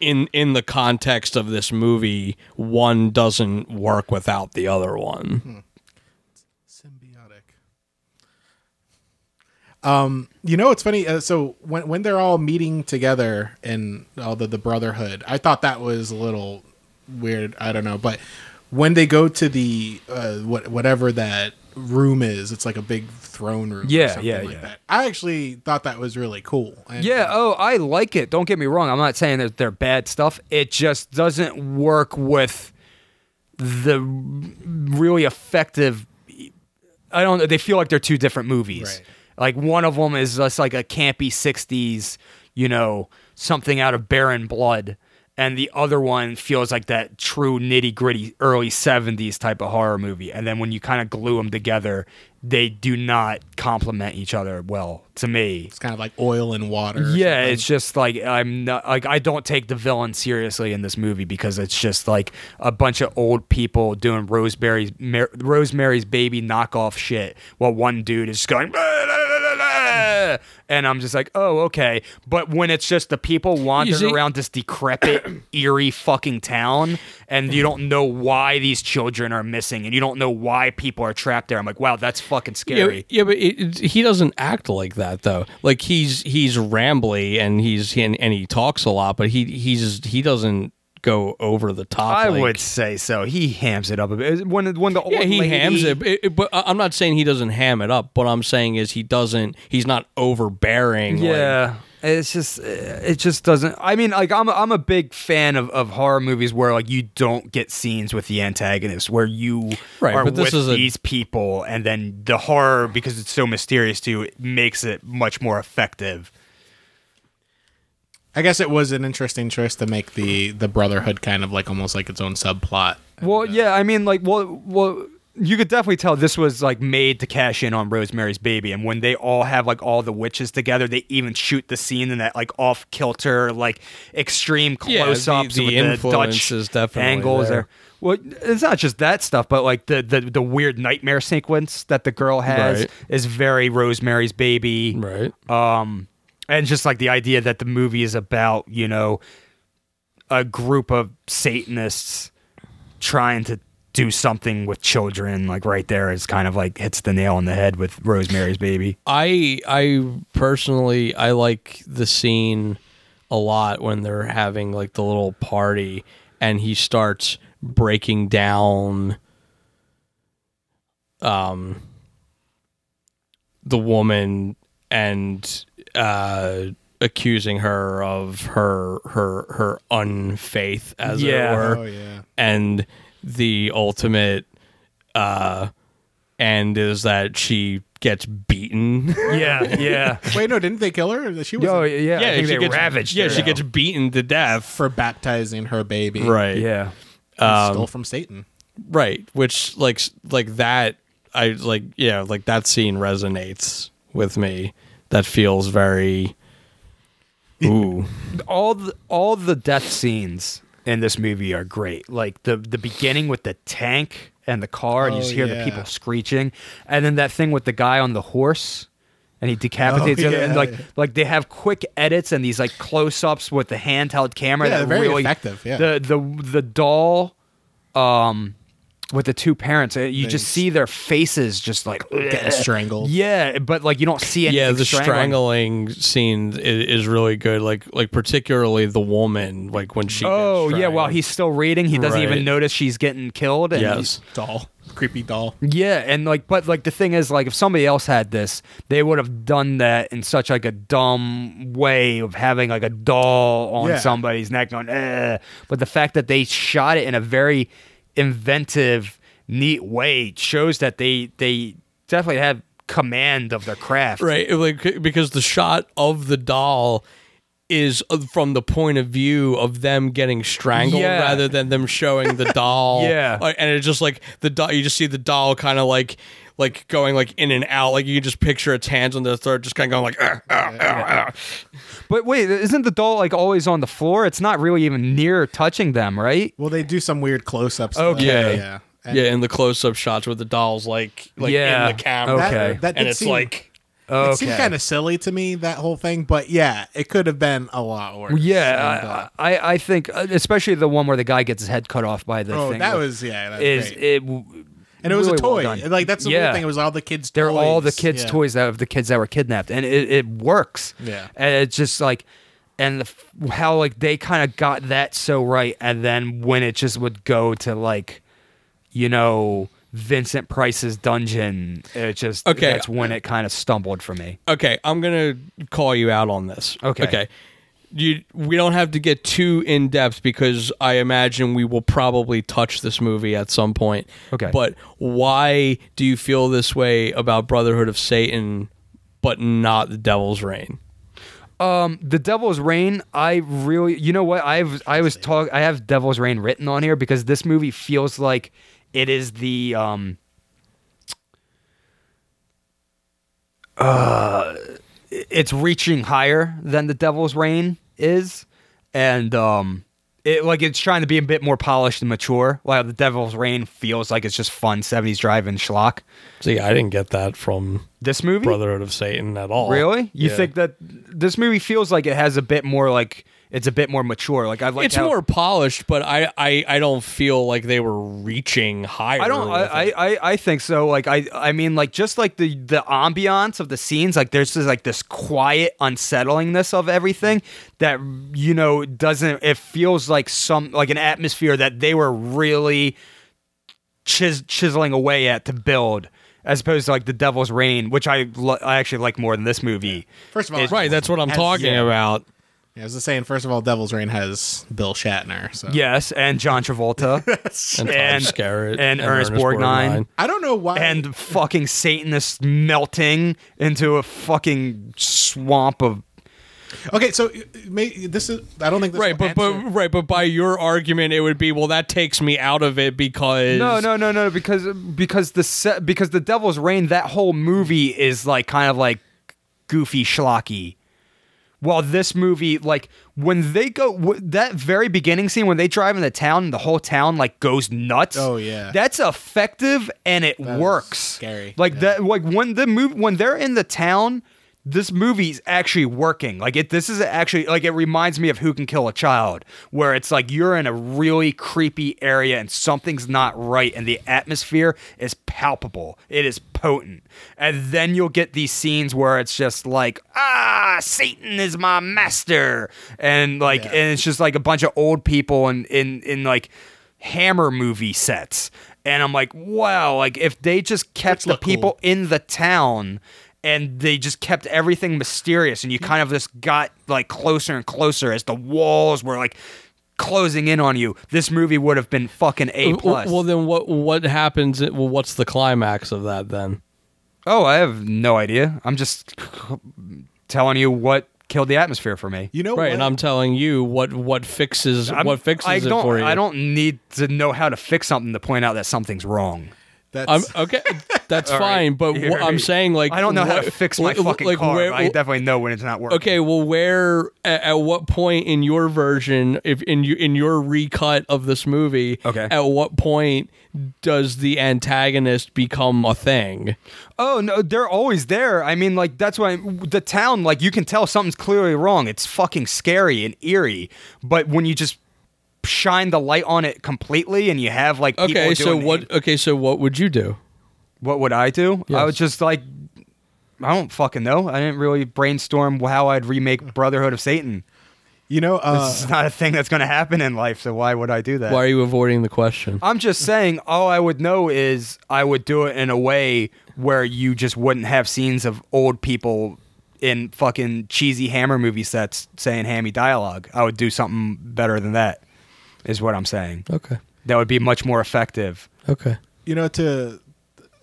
in in the context of this movie, one doesn't work without the other one. Hmm. It's symbiotic. Um, you know, it's funny. Uh, so when when they're all meeting together and all the the Brotherhood, I thought that was a little weird. I don't know, but. When they go to the uh, what whatever that room is, it's like a big throne room. Yeah, or something yeah, like yeah. That. I actually thought that was really cool. And, yeah. Oh, I like it. Don't get me wrong. I'm not saying that they're bad stuff. It just doesn't work with the really effective. I don't know. They feel like they're two different movies. Right. Like one of them is just like a campy sixties, you know, something out of Barren Blood. And the other one feels like that true nitty-gritty early seventies type of horror movie. And then when you kind of glue them together, they do not complement each other well, to me. It's kind of like oil and water. Yeah, something. It's just like I'm not like I don't take the villain seriously in this movie, because it's just like a bunch of old people doing Rosemary's Mar- Rosemary's Baby knockoff shit, while one dude is just going blah, blah, blah. And I'm just like, oh, okay. But when it's just the people wandering around this decrepit, eerie fucking town, and you don't know why these children are missing, and you don't know why people are trapped there, I'm like, wow, that's fucking scary. Yeah, yeah but it, it, he doesn't act like that though. Like he's he's rambly and he's and, and he talks a lot, but he he's he doesn't go over the top. I like, would say so. He hams it up a bit. When, when the old yeah, he lady... hams it, it, it. But I'm not saying he doesn't ham it up. What I'm saying is he doesn't. He's not overbearing. Yeah. Like, It's just, it just doesn't. I mean, like I'm, a, I'm a big fan of, of horror movies where like you don't get scenes with the antagonist, where you right, are with these a... people, and then the horror, because it's so mysterious to you, it makes it much more effective. I guess it was an interesting choice to make the the Brotherhood kind of like almost like its own subplot. Well, and, uh, yeah, I mean, like, well, well. You could definitely tell this was like made to cash in on Rosemary's Baby, and when they all have like all the witches together, they even shoot the scene in that like off kilter, like extreme close ups, yeah, the, the with the Dutch definitely angles. There. Or, well, it's not just that stuff, but like the, the the weird nightmare sequence that the girl has right. is very Rosemary's Baby, right? Um, and just like the idea that the movie is about, you know, a group of Satanists trying to do something with children, like right there is kind of like hits the nail on the head with Rosemary's Baby. I I personally I like the scene a lot when they're having like the little party and he starts breaking down um the woman and uh accusing her of her her her unfaith, as yeah. it were. Oh, yeah. And the ultimate uh, end is that she gets beaten. Yeah, yeah. Wait, no, didn't they kill her? She was. Oh, yeah. Yeah, I think she they gets, ravaged. Yeah, her, she though. gets beaten to death for baptizing her baby. Right. Yeah. Um, stole from Satan. Right. Which like like that. I like yeah. Like that scene resonates with me. That feels very. Ooh. all the, all the death scenes in this movie are great. Like the the beginning with the tank and the car, and you just hear oh, yeah. the people screeching, and then that thing with the guy on the horse, and he decapitates oh, yeah, him. And like yeah. like they have quick edits and these like close ups with the handheld camera. Yeah, that very really, effective. Yeah. The the the doll, um, with the two parents, you Thanks. just see their faces just like getting strangled. Yeah, but like you don't see anything. Yeah, the strangling, strangling scene is, is really good. Like like particularly the woman, like when she. Oh yeah, while he's still reading, he doesn't right. even notice she's getting killed. And yes, doll, creepy doll. Yeah, and like, but like the thing is, like if somebody else had this, they would have done that in such like a dumb way of having like a doll on yeah. somebody's neck going. Eh. But the fact that they shot it in a very inventive, neat way shows that they they definitely have command of their craft, right? Like because the shot of the doll is from the point of view of them getting strangled yeah. rather than them showing the doll. Yeah, and it's just like the doll. You just see the doll kind of like like going like in and out. Like you can just picture its hands on their throat, just kind of going like. Arr, arr, arr, arr. But wait, isn't the doll like always on the floor? It's not really even near touching them, right? Well, they do some weird close-ups. Okay, yeah, yeah, and, yeah in the close-up shots where the doll's like, like yeah. in the camera, okay, that, that and it's seem, like okay. it seemed kind of silly to me, that whole thing. But yeah, it could have been a lot worse. Yeah, and, uh, I I think especially the one where the guy gets his head cut off by the oh, thing. Oh, that like, was yeah, that was is great. it. And it was really a toy. Well like that's the yeah. weird thing. It was all the kids' toys. They're all the kids' yeah. toys that of the kids that were kidnapped, and it, it works. Yeah, and it's just like, and the, how like they kind of got that so right, and then when it just would go to like, you know, Vincent Price's dungeon, it just okay. That's when it kind of stumbled for me. Okay, I'm gonna call you out on this. Okay, okay. You, we don't have to get too in depth because I imagine we will probably touch this movie at some point. Okay. But why do you feel this way about Brotherhood of Satan, but not The Devil's Reign? Um, The Devil's Reign, I really, you know what? I've I was talk. I have Devil's Reign written on here because this movie feels like it is the um. Uh. It's reaching higher than The Devil's Reign is, and um, it like it's trying to be a bit more polished and mature. While The Devil's Reign feels like it's just fun seventies drive-in schlock. See, I didn't get that from this movie, Brotherhood of Satan, at all. Really? You yeah. think that this movie feels like it has a bit more like it's a bit more mature. Like I like it's how, more polished, but I, I, I don't feel like they were reaching higher. I don't. I, I, I think so. Like I I mean, like just like the the ambiance of the scenes. Like there's just like this quiet unsettlingness of everything that you know doesn't. It feels like some like an atmosphere that they were really chis- chiseling away at to build. As opposed to like The Devil's Reign, which I lo- I actually like more than this movie. First of all, it's, right? That's what I'm has, talking yeah. about. Yeah, I was just saying. First of all, Devil's Reign has Bill Shatner. So. Yes, and John Travolta, and, and Tom Skerritt, and, and Ernest, Ernest Borgnine. Borgnine. I don't know why. And fucking Satanists melting into a fucking swamp of. Okay, so may, this is. I don't think this right, but, but right, but by your argument, it would be well. That takes me out of it because no, no, no, no, because because the se- because The Devil's Reign. That whole movie is like kind of like goofy schlocky. While this movie, like when they go w- that very beginning scene when they drive into town, and the whole town like goes nuts. Oh yeah, that's effective and it that works. Scary, like yeah. that. Like when the move when they're in the town. This movie's actually working. Like it, this is actually like it reminds me of Who Can Kill a Child, where it's like you're in a really creepy area and something's not right, and the atmosphere is palpable. It is potent, and then you'll get these scenes where it's just like, ah, Satan is my master, and like, yeah. and it's just like a bunch of old people in in in like Hammer movie sets, and I'm like, wow, like if they just kept the people cool. in the town. And they just kept everything mysterious, and you kind of just got like closer and closer as the walls were like closing in on you. This movie would have been fucking A plus. Well, then what? What happens? Well, what's the climax of that then? Oh, I have no idea. I'm just telling you what killed the atmosphere for me. You know, right? What? And I'm telling you what what fixes I'm, what fixes I don't, it for you. I don't need to know how to fix something to point out that something's wrong. That's I'm, okay. That's fine, right, but wh- I'm saying like I don't know wh- how to fix my wh- fucking like, car. Where, I definitely know when it's not working. Okay, well, where at, at what point in your version, if in you in your recut of this movie, okay. at what point does the antagonist become a thing? Oh no, they're always there. I mean, like that's why the town, like you can tell something's clearly wrong. It's fucking scary and eerie, but when you just shine the light on it completely, and you have like people okay. So doing what? It. Okay, so what would you do? What would I do? Yes. I would just like, I don't fucking know. I didn't really brainstorm how I'd remake Brotherhood of Satan. You know, uh, this is not a thing that's going to happen in life. So why would I do that? Why are you avoiding the question? I'm just saying, all I would know is I would do it in a way where you just wouldn't have scenes of old people in fucking cheesy Hammer movie sets saying hammy dialogue. I would do something better than that. Is what I'm saying. Okay. That would be much more effective. Okay. You know, to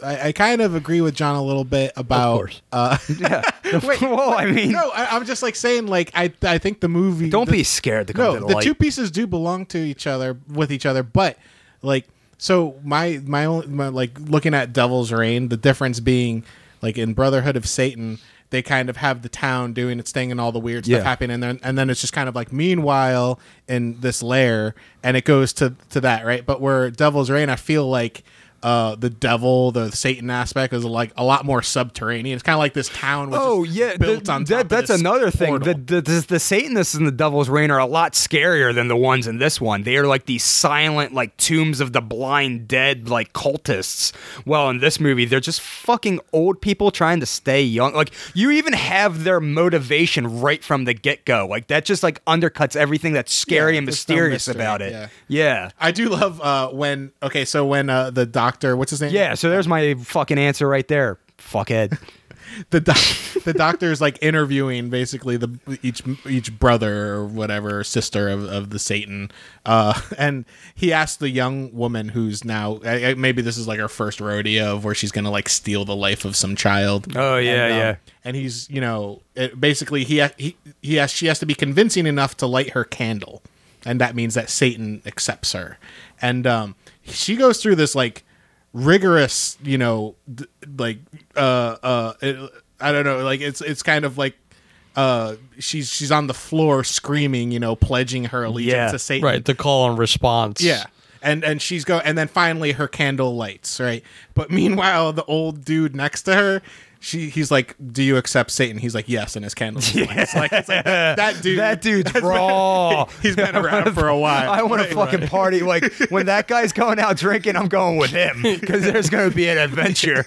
I, I kind of agree with John a little bit about. Of course. Uh, yeah. Wait, well, I mean, no, I, I'm just like saying, like I, I think the movie. Don't the, be scared to come no, to the, the light. Two pieces do belong to each other with each other, but like so, my my, own, my like looking at Devil's Reign, the difference being like in Brotherhood of Satan, they kind of have the town doing its thing and all the weird stuff yeah. happening in there. And then it's just kind of like, meanwhile, in this lair, and it goes to, to that, right? But where Devil's Reign, I feel like uh, the devil, the Satan aspect is like a lot more subterranean. It's kind of like this town was oh, yeah. built the, on that, top that's of this another thing. The, the, the, the Satanists in the Devil's Reign are a lot scarier than the ones in this one. They are like these silent, like tombs of the blind dead, like cultists. Well, in this movie, they're just fucking old people trying to stay young. Like you even have their motivation right from the get-go. Like that just like undercuts everything that's scary yeah, and mysterious mystery, about it. Yeah. yeah. I do love uh, when, okay, so when uh, the doctor, what's his name? Yeah. So there's my fucking answer right there. Fuckhead. The doc- the doctor's like interviewing basically the each each brother or whatever or sister of, of the Satan, uh, and he asked the young woman who's now I, I, maybe this is like her first rodeo of where she's gonna like steal the life of some child. Oh yeah, and, um, yeah. And he's you know it, basically he he he has she has to be convincing enough to light her candle, and that means that Satan accepts her, and um, she goes through this like. rigorous, you know, d- like uh uh it, I don't know, like it's it's kind of like uh she's she's on the floor screaming, you know, pledging her allegiance yeah, to Satan. Right, the call and response. Yeah. And and she's go and then finally her candle lights, right? But meanwhile the old dude next to her she he's like, do you accept Satan? He's like, yes, and his candles. Yeah. It's like, it's like that dude that dude's raw. Been, he's been around for a while. I want right, to fucking right. party. Like when that guy's going out drinking, I'm going with him because there's going to be an adventure.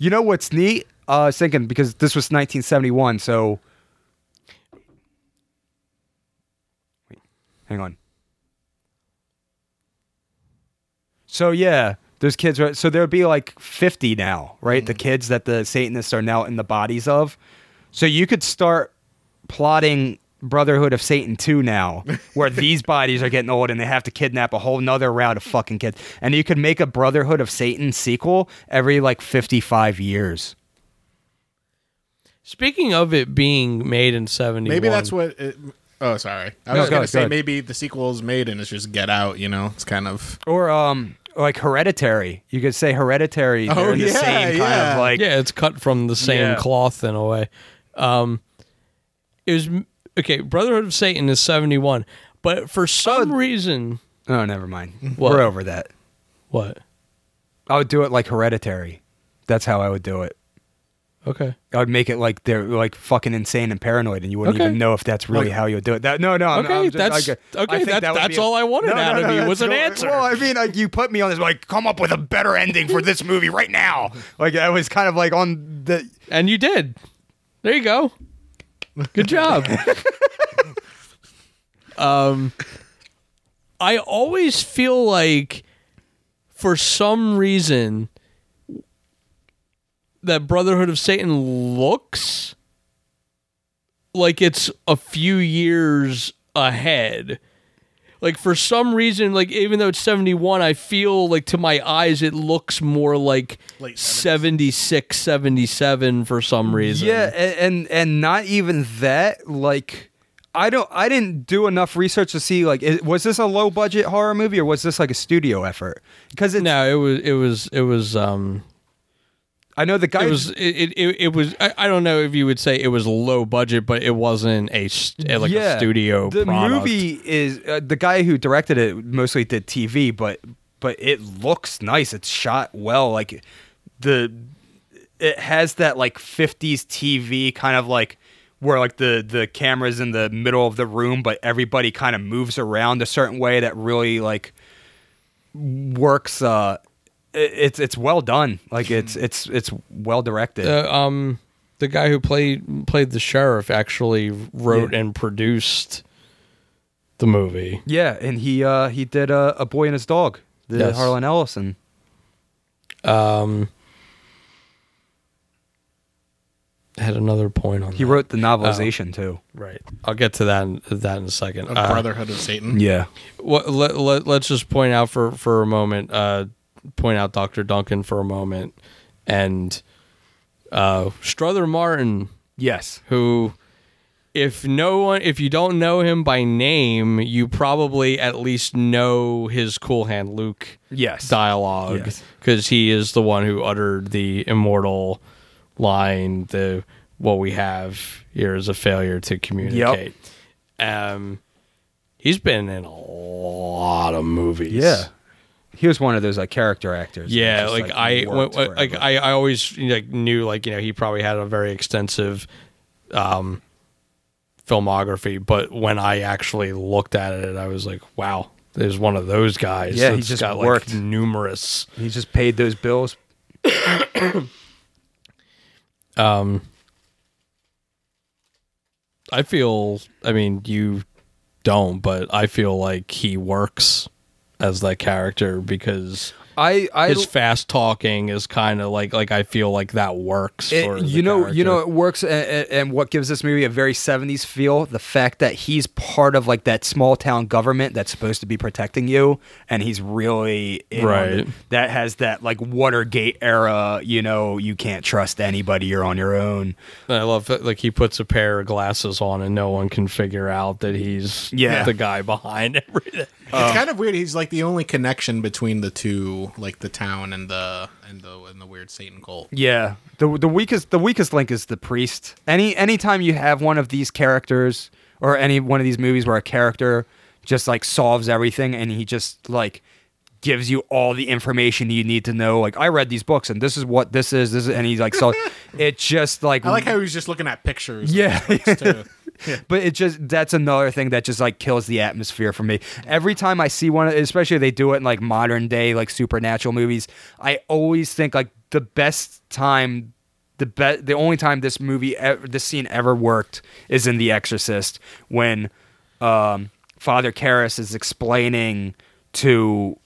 You know what's neat? Uh, I was thinking because this was nineteen seventy-one, so wait, hang on. So yeah, those kids are, so there'd be like fifty now, right? Mm-hmm. The kids that the Satanists are now in the bodies of. So you could start plotting Brotherhood of Satan two now, where these bodies are getting old and they have to kidnap a whole nother route of fucking kids. And you could make a Brotherhood of Satan sequel every like fifty-five years. Speaking of it being made in seventy-one. Maybe that's what... It, oh, sorry. I no, was going to say go maybe the sequel is made and it's just Get Out, you know? It's kind of... Or um, like Hereditary. You could say Hereditary. Oh, yeah, the same yeah. kind of like... Yeah, it's cut from the same yeah. cloth in a way. Um, it was... Okay, Brotherhood of Satan is seventy-one, but for some oh, reason... Oh, never mind. What? We're over that. What? I would do it like Hereditary. That's how I would do it. Okay. I would make it like they're like fucking insane and paranoid, and you wouldn't okay. even know if that's really okay. how you would do it. That, no, no, I'm, okay, I'm just, that's, okay. okay. I think that, that that's a, all I wanted no, out no, no, of you was an no, answer. Well, I mean, like, you put me on this, like, come up with a better ending for this movie right now. Like, I was kind of like on the... And you did. There you go. Good job. um, I always feel like, for some reason, that Brotherhood of Satan looks like it's a few years ahead. Like, for some reason, like, even though it's seventy-one, I feel like to my eyes it looks more like seventy-six, seventy-seven for some reason. Yeah, and, and and not even that. Like, I don't, I didn't do enough research to see, like, it, was this a low budget horror movie or was this like a studio effort? Because no, it was, it was, it was. Um, I know the guy. It was. It, it, it was. I, I don't know if you would say it was low budget, but it wasn't a like yeah, a studio. The product. Movie is uh, the guy who directed it mostly did T V, but but it looks nice. It's shot well. Like the it has that like fifties T V kind of like where like the the camera's in the middle of the room, but everybody kind of moves around a certain way that really like works. Uh, It's it's well done. Like it's it's it's well directed. Uh, um, the guy who played played the sheriff actually wrote yeah. and produced the movie. Yeah, and he uh, he did uh, A Boy and His Dog. The yes. Harlan Ellison. Um, had another point on. He that. wrote the novelization uh, too. Right, I'll get to that in, that in a second. A Brotherhood uh, of Satan. Yeah. What? Let, let let's just point out for for a moment. Uh. point out Doctor Duncan for a moment and uh, Strother Martin. Yes. Who, if no one, if you don't know him by name, you probably at least know his Cool Hand Luke yes. dialogue because yes. he is the one who uttered the immortal line, the what we have here is a failure to communicate. Yep. Um, he's been in a lot of movies. Yeah. He was one of those like character actors. Yeah, just, like, like I, when, like I, I always like knew like you know he probably had a very extensive, um, filmography. But when I actually looked at it, I was like, wow, there's one of those guys. Yeah, he just got worked like, numerous. He just paid those bills. um, I feel. I mean, you don't, but I feel like he works as that character because I, I his fast talking is kind of like like I feel like that works it, for you know character. You know it works and, and what gives this movie a very seventies feel, the fact that he's part of like that small town government that's supposed to be protecting you and he's really in right that has that like Watergate era, you know, you can't trust anybody, you're on your own. And I love that like he puts a pair of glasses on and no one can figure out that he's yeah. the guy behind everything. It's uh, kind of weird. He's like the only connection between the two, like the town and the and the and the weird Satan cult. Yeah, the the weakest the weakest link is the priest. Any anytime you have one of these characters or any one of these movies where a character just like solves everything and he just like gives you all the information you need to know. Like, I read these books and this is what this is. This is, and he's like, so it just like, I like how he's just looking at pictures. Yeah. Too. Yeah. But it just, that's another thing that just like kills the atmosphere for me. Every time I see one, especially they do it in like modern day, like supernatural movies. I always think like the best time, the be- the only time this movie, ever, this scene ever worked is in The Exorcist when um, Father Karras is explaining to,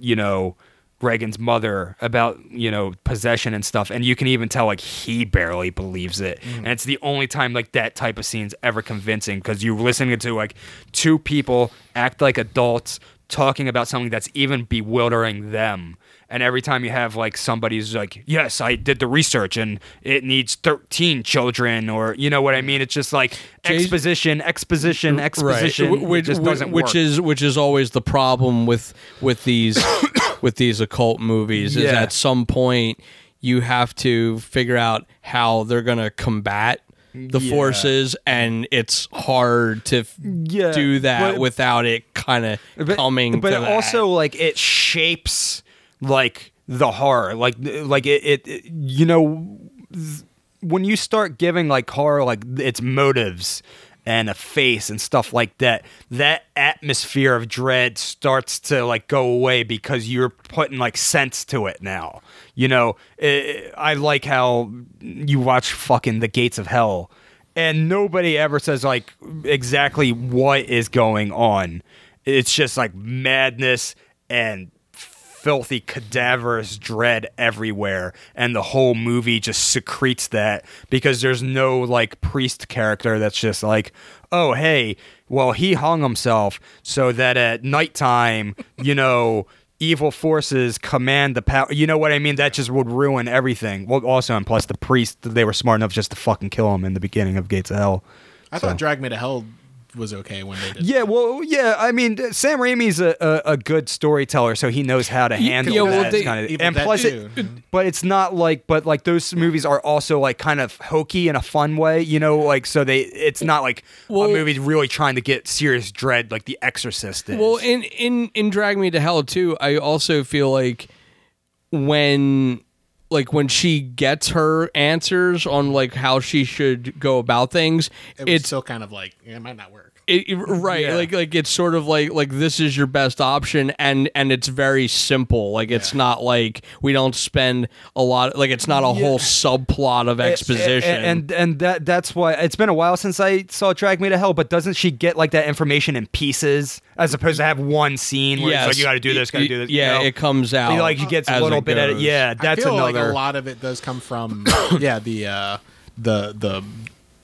you know, Reagan's mother about, you know, possession and stuff. And you can even tell, like, he barely believes it. Mm. And it's the only time, like, that type of scene's ever convincing because you're listening to, like, two people act like adults talking about something that's even bewildering them. And every time you have, like, somebody's like, yes, I did the research and it needs thirteen children or, you know what I mean? It's just like exposition, exposition, exposition. Right. Which, it just doesn't which work. Is, which is always the problem with, with these with these occult movies is yeah. at some point you have to figure out how they're going to combat the yeah. forces, and it's hard to f- yeah. do that but, without it kind of coming but to But also, like, it shapes... like the horror, like like it, it, it you know, th- when you start giving like horror like its motives and a face and stuff like that, that atmosphere of dread starts to like go away because you're putting like sense to it now. You know, it, I like how you watch fucking The Gates of Hell, and nobody ever says like exactly what is going on. It's just like madness and filthy, cadaverous dread everywhere, and the whole movie just secretes that because there's no like priest character that's just like, oh hey, well he hung himself so that at nighttime, you know, evil forces command the power. You know what I mean? That just would ruin everything. Well, also, and plus the priest, they were smart enough just to fucking kill him in the beginning of Gates of Hell. I so. thought Drag Me to Hell was okay when they did. Yeah, that. well, yeah. I mean, Sam Raimi's a, a, a good storyteller, so he knows how to handle yeah, well, that. They, kind of, and that plus, it, but it's not like, but like those movies are also like kind of hokey in a fun way, you know. Like so, they it's not like well, a movie really trying to get serious dread like The Exorcist is. Well, in in in Drag Me to Hell too, I also feel like when. Like when she gets her answers on like how she should go about things, it it's still kind of like it might not work. It, it, right, yeah. like like it's sort of like like this is your best option, and and it's very simple. Like it's yeah. not like we don't spend a lot. Like it's not a yeah. whole subplot of exposition. And and, and and that that's why it's been a while since I saw Drag Me to Hell. But doesn't she get like that information in pieces as opposed to have one scene where yes. it's like you got to do this, got to do this? Yeah, you know? It comes out. You know, like she gets a little bit at it. Yeah, that's I feel another. Like a lot of it does come from yeah the uh, the the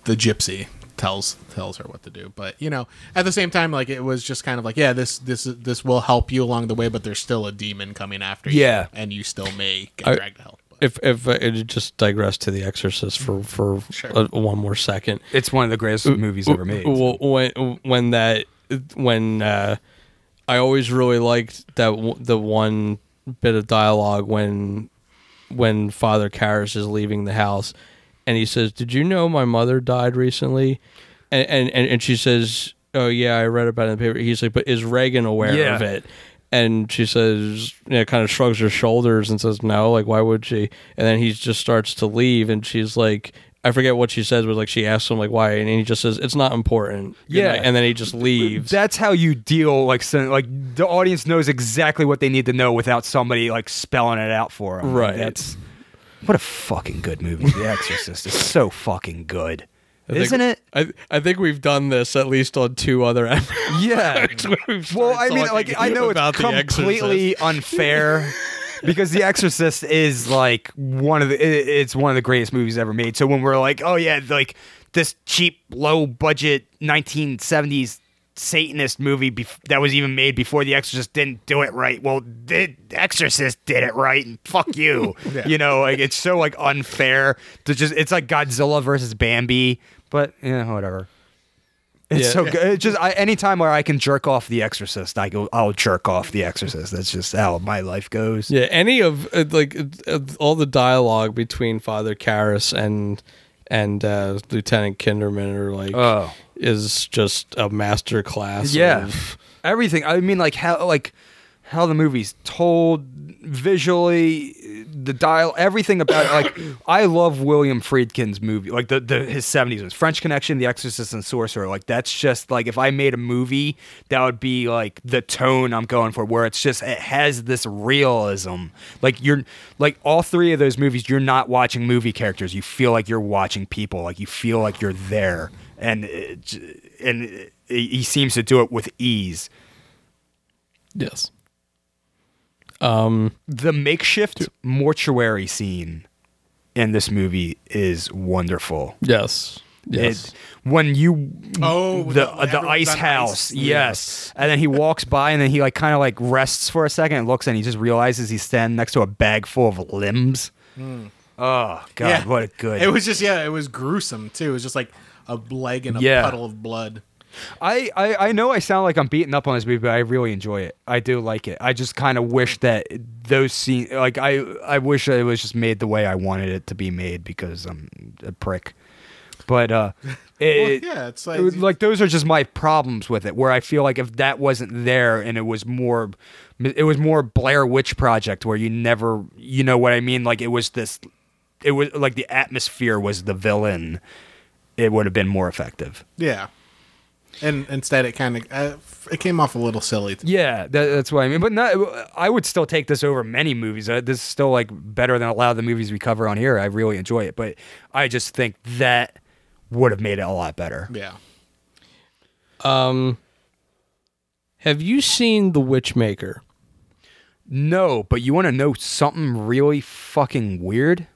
the gypsy. tells tells her what to do, but you know, at the same time, like it was just kind of like yeah this this this will help you along the way, but there's still a demon coming after you, yeah and you still may get I, dragged to hell. If if uh, it just digress to The Exorcist for for sure. a, one more second, it's one of the greatest uh, movies ever made. Well, when when that when uh I always really liked that w- the one bit of dialogue when when Father Karras is leaving the house. And he says, "Did you know my mother died recently?" And and, and she says, "Oh yeah, I read about it in the paper." He's like, "But is Reagan aware yeah. of it?" And she says, you know, kind of shrugs her shoulders and says, "No, like why would she?" And then he just starts to leave, and she's like, I forget what she says, but like she asks him like why, and he just says it's not important. Yeah, and then he just leaves. That's how you deal like so, like the audience knows exactly what they need to know without somebody like spelling it out for them. Right. Like, that's. What a fucking good movie. The Exorcist is so fucking good. I Isn't think, it? I I think we've done this at least on two other episodes. Yeah. Well, I mean, like, I know it's completely unfair because The Exorcist is like one of the, it, it's one of the greatest movies ever made. So when we're like, oh yeah, like this cheap, low budget nineteen seventies Satanist movie bef- that was even made before The Exorcist didn't do it right. Well, The Exorcist did it right, and fuck you. yeah. You know, like it's so like unfair to just. It's like Godzilla versus Bambi, but yeah, whatever. It's yeah. so good. It's just I, anytime where I can jerk off The Exorcist, I go. I'll jerk off The Exorcist. That's just how my life goes. Yeah, any of uh, like uh, all the dialogue between Father Karras and and uh, Lieutenant Kinderman are like. Oh. Is just a master class yeah of... everything. I mean, like how like how the movie's told, visually, the dial, everything about it. Like, I love William Friedkin's movie, like the, the his seventies ones, French Connection, The Exorcist, and Sorcerer. Like, that's just like, if I made a movie, that would be like the tone I'm going for, where it's just, it has this realism. Like, you're like, all three of those movies, you're not watching movie characters. You feel like you're watching people. Like, you feel like you're there, and it, and it, he seems to do it with ease. Yes. Um, the makeshift dude. mortuary scene in this movie is wonderful. Yes. Yes. It, when you oh the the, the ice house, ice. Yes. Yeah. And then he walks by, and then he like kind of like rests for a second and looks, and he just realizes he's standing next to a bag full of limbs. Mm. Oh God, yeah. What a good. It was just yeah, it was gruesome too. It was just like a leg and a yeah. puddle of blood. I, I, I know I sound like I'm beating up on this movie, but I really enjoy it. I do like it. I just kind of wish that those scenes, like I, I wish it was just made the way I wanted it to be made, because I'm a prick. But uh, it, well, yeah, it's like, it, like those are just my problems with it. Where I feel like if that wasn't there, and it was more, it was more Blair Witch Project, where you never, you know what I mean? Like it was this, it was like the atmosphere was the villain. It would have been more effective. Yeah. And instead, it kind of uh, it came off a little silly. Yeah, that, that's what I mean. But not, I would still take this over many movies. Uh, this is still like better than a lot of the movies we cover on here. I really enjoy it, but I just think that would have made it a lot better. Yeah. Um, have you seen The Witchmaker? No, but you want to know something really fucking weird?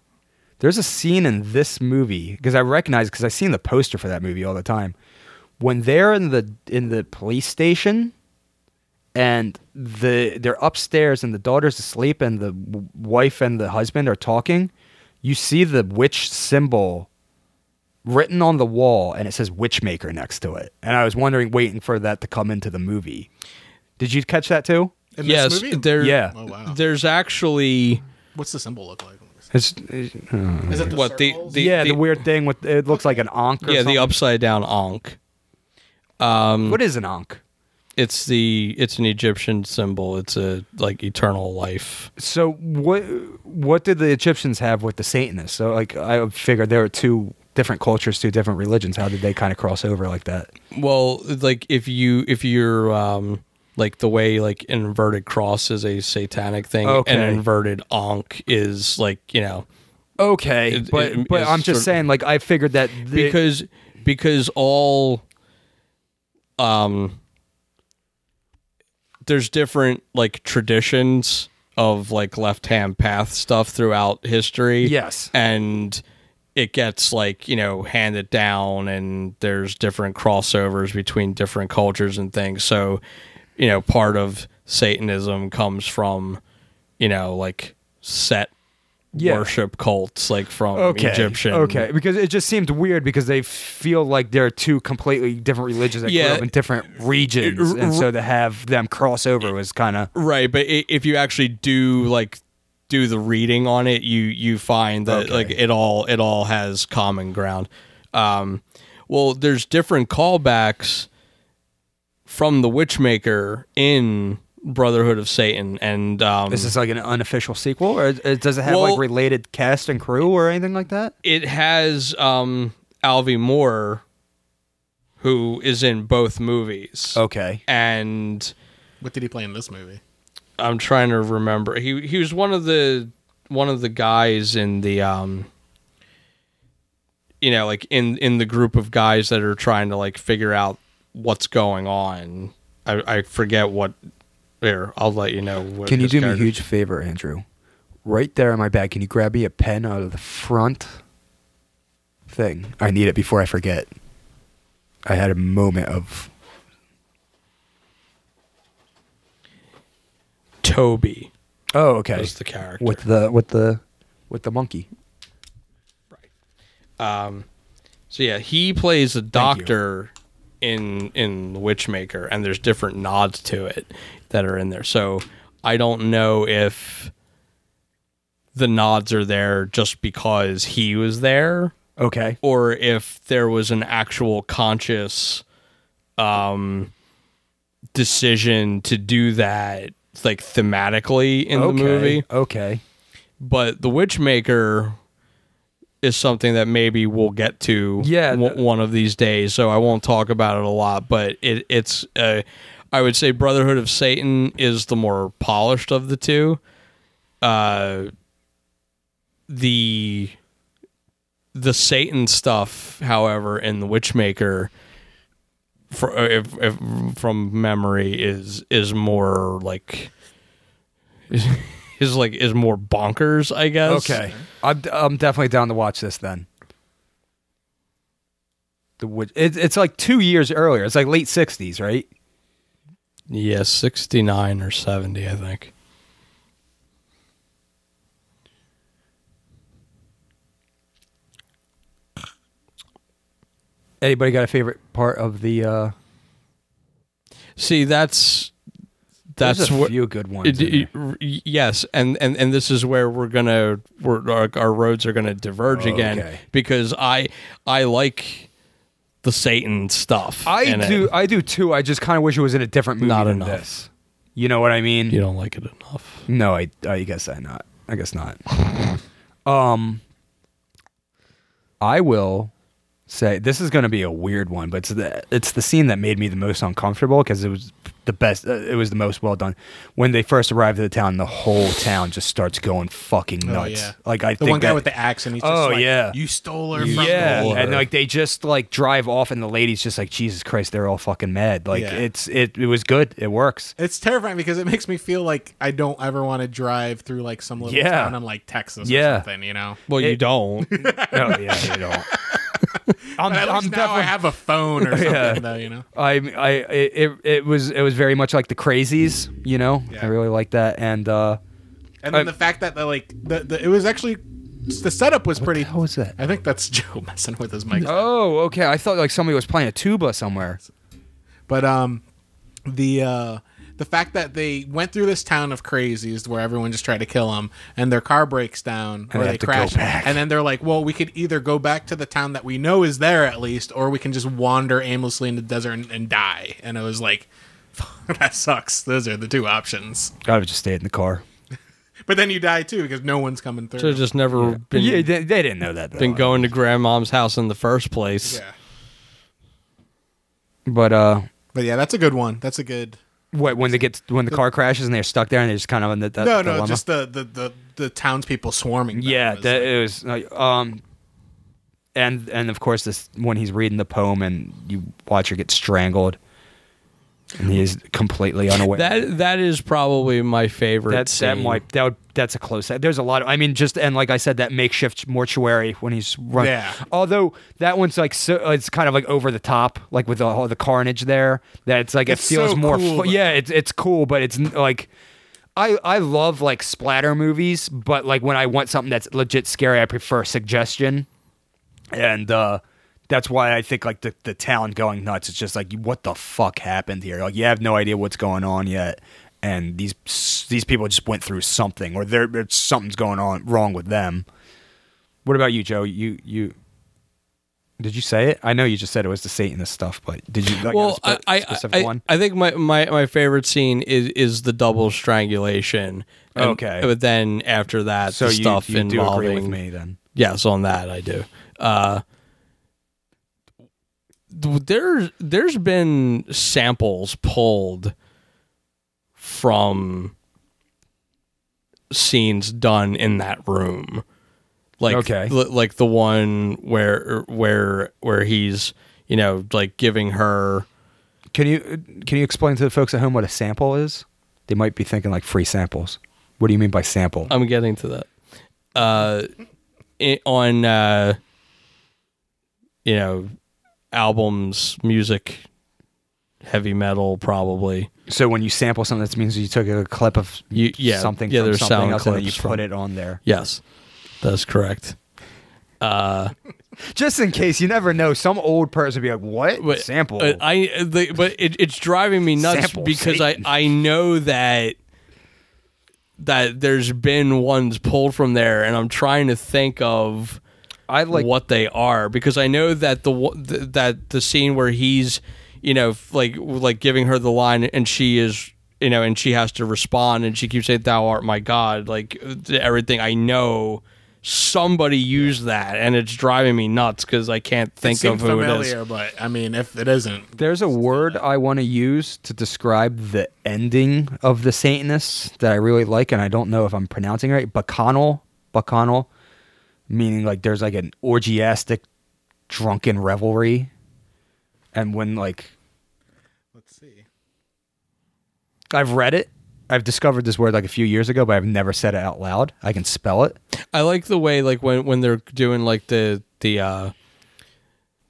There's a scene in this movie, because I recognize, because I've seen the poster for that movie all the time. When they're in the in the police station, and the they're upstairs, and the daughter's asleep, and the w- wife and the husband are talking, you see the witch symbol written on the wall, and it says Witchmaker next to it. And I was wondering, waiting for that to come into the movie. Did you catch that too? In yes, this movie? There, yeah. Oh, wow. There's actually. What's the symbol look like? It's, it's, uh, Is it the what the, the yeah the, the weird thing with it looks like an ankh or yeah something. The upside down ankh. Um, what is an ankh? It's the it's an Egyptian symbol. It's a like eternal life. So what what did the Egyptians have with the Satanists? So like I figured there were two different cultures, two different religions. How did they kind of cross over like that? Well, like if you if you're um, like the way like an inverted cross is a satanic thing, okay. And an inverted ankh is like you know okay, it, but it, but I'm just saying like I figured that the, because because all. Um, there's different like traditions of like left hand path stuff throughout history. Yes. And it gets like, you know, handed down, and there's different crossovers between different cultures and things. So, you know, part of Satanism comes from, you know, like Set. Yeah. Worship cults like from okay. Egyptian. Okay, because it just seemed weird because they feel like they're two completely different religions that yeah. grew up in different regions, it, it, and so to have them cross over was kind of right. But it, if you actually do like do the reading on it, you you find that okay. like it all it all has common ground. Um, well, there's different callbacks from the Witchmaker in Brotherhood of Satan, and um is this like an unofficial sequel, or does it have well, like related cast and crew or anything like that? It has um Alvy Moore, who is in both movies. Okay. And what did he play in this movie? I'm trying to remember. He he was one of the one of the guys in the um you know like in in the group of guys that are trying to like figure out what's going on. I I forget what. There, I'll let you know. What can you do me a huge favor, Andrew? Right there in my bag, can you grab me a pen out of the front thing? I need it before I forget. I had a moment of Toby. Oh, okay. That's the character with the with the with the monkey. Right. Um. So yeah, he plays a doctor in in The Witchmaker, and there's different nods to it that are in there. So I don't know if the nods are there just because he was there. Okay. Or if there was an actual conscious um, decision to do that like thematically in okay. the movie. Okay. But the Witchmaker is something that maybe we'll get to yeah, w- one of these days, so I won't talk about it a lot, but it, it's, uh, I would say Brotherhood of Satan is the more polished of the two. Uh, the the Satan stuff, however, in the Witchmaker, for, if, if, from memory, is is more like... Is, is like is more bonkers, I guess. Okay, I'm, I'm definitely down to watch this then. The witch, it, it's like two years earlier. It's like late sixties, right? Yeah, sixty-nine or seventy, I think. Anybody got a favorite part of the? Uh... See, that's. That's There's a what, few good ones. It, it, yes, and, and and this is where we're gonna we're, our, our roads are gonna diverge okay. again, because I I like the Satan stuff. I do it. I do too. I just kind of wish it was in a different movie not than enough. This. You know what I mean? You don't like it enough. No, I I guess I not. I guess not. um, I will say this is gonna be a weird one, but it's the it's the scene that made me the most uncomfortable because it was. The best, uh, it was the most well done. When they first arrived at the town, the whole town just starts going fucking nuts. Oh, yeah. Like I the think one guy that, with the axe, and he's just oh, like, yeah. "You stole her." You from yeah, her. And like they just like drive off, and the lady's just like, "Jesus Christ, they're all fucking mad." Like yeah. it's it, it was good. It works. It's terrifying because it makes me feel like I don't ever want to drive through like some little yeah. town in like Texas yeah. or something. You know? Well, it, you don't. Oh yeah, you don't. I'm, at least I'm now definitely I have a phone or something yeah. though, you know. I, I, it, it was, it was very much like the Crazies, you know. Yeah. I really liked that, and uh, and then I, the fact that the, like the, the it was actually the setup was what pretty. How was that? I think that's Joe messing with his mic. Oh, okay. I thought like somebody was playing a tuba somewhere, but um, the uh, the fact that they went through this town of crazies where everyone just tried to kill them, and their car breaks down and or they, they crash, and then they're like, well, we could either go back to the town that we know is there at least, or we can just wander aimlessly in the desert and, and die. And it was like, that sucks. Those are the two options. I would just stay in the car. But then you die too because no one's coming through. So just never yeah. been. Yeah, they, they didn't know that. Though. Been going to grandmom's house in the first place. Yeah. But uh. But yeah, that's a good one. That's a good. What, when they get when the car crashes and they're stuck there and they're just kind of in the, the no no dilemma? Just the the the, the townspeople swarming them yeah that like, it was like, um and and of course this when he's reading the poem and you watch her get strangled and he is completely unaware. that that is probably my favorite. That's that might that would that's a close. There's a lot of I mean just and like I said that makeshift mortuary when he's running. Yeah. Although that one's like so it's kind of like over the top like with all the carnage there. That's like it's it feels so more cool, fu- yeah it's it's cool but it's like I I love like splatter movies but like when I want something that's legit scary I prefer suggestion and. uh That's why I think like the, the town going nuts. It's just like what the fuck happened here? Like you have no idea what's going on yet, and these these people just went through something, or there something's going on wrong with them. What about you, Joe? You you did you say it? I know you just said it was the Satanist stuff, but did you? Like, well, a spe- I, specific I, one? I think my, my, my favorite scene is is the double strangulation. And, okay, but then after that, so the you, stuff you involving do agree with me then? Yes, on that I do. Uh, There, there's been samples pulled from scenes done in that room, like okay. l- like the one where where where he's you know like giving her. Can you can you explain to the folks at home what a sample is? They might be thinking like free samples. What do you mean by sample? I'm getting to that. Uh, it, on uh, you know. Albums, music, heavy metal, probably. So when you sample something, that means you took a clip of you, yeah, something yeah, from something else and you put from, it on there. Yes, that's correct. Uh, Just in case, you never know. Some old person would be like, what? But, sample? Uh, I, the, but it, it's driving me nuts sample because I, I know that that there's been ones pulled from there and I'm trying to think of I like what they are because I know that the that the scene where he's you know like like giving her the line and she is you know, and she has to respond, and she keeps saying, "Thou art my God," like everything I know. Somebody used that, and it's driving me nuts because I can't think it of who familiar, it is. But I mean, if it isn't, there's a word I want to use to describe the ending of the Satanists that I really like, and I don't know if I'm pronouncing it right. Bacchanal, bacchanal, meaning like there's like an orgiastic, drunken revelry, and when like, let's see, I've read it. I've discovered this word like a few years ago, but I've never said it out loud. I can spell it. I like the way like when, when they're doing like the the, uh,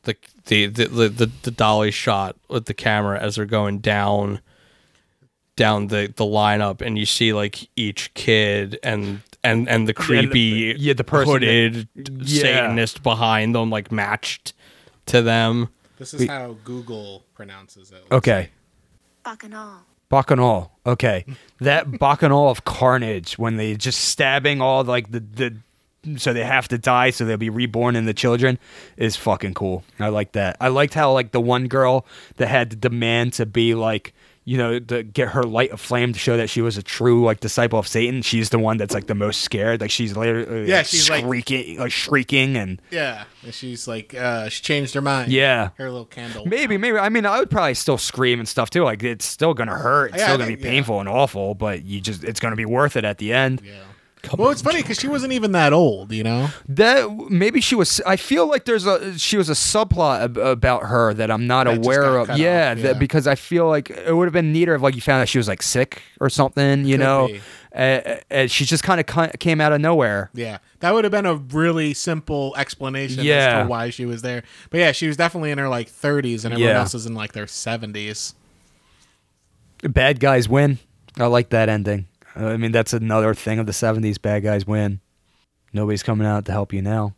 the the the the the dolly shot with the camera as they're going down down the, the lineup, and you see like each kid and and, and the creepy and the, yeah, the person hooded that, Satanist yeah. behind them, like matched to them. This is we, how Google pronounces it. Okay. Bacchanal. Bacchanal. Okay. That bacchanal of carnage when they just stabbing all like the, the so they have to die so they'll be reborn in the children is fucking cool. I like that. I liked how like the one girl that had the demand to be like, you know, to get her light aflame to show that she was a true like disciple of Satan, she's the one that's like the most scared. Like she's literally yeah, like, she's shrieking, like, like shrieking and yeah. And she's like uh, she changed her mind. Yeah. Her little candle. Maybe, maybe I mean I would probably still scream and stuff too. Like it's still gonna hurt. It's yeah, still I gonna think, be painful yeah. and awful, but you just it's gonna be worth it at the end. Yeah. Come well, on, it's funny because she wasn't even that old, you know. That maybe she was. I feel like there's a she was a subplot ab- about her that I'm not that aware of. Yeah, off, yeah. That, because I feel like it would have been neater if like you found out she was like sick or something, you Could know. Uh, uh, she just kind of came out of nowhere. Yeah, that would have been a really simple explanation yeah. as to why she was there. But yeah, she was definitely in her like thirties, and everyone yeah. else is in like their seventies. Bad guys win. I like that ending. I mean, that's another thing of the seventies. Bad guys win. Nobody's coming out to help you now.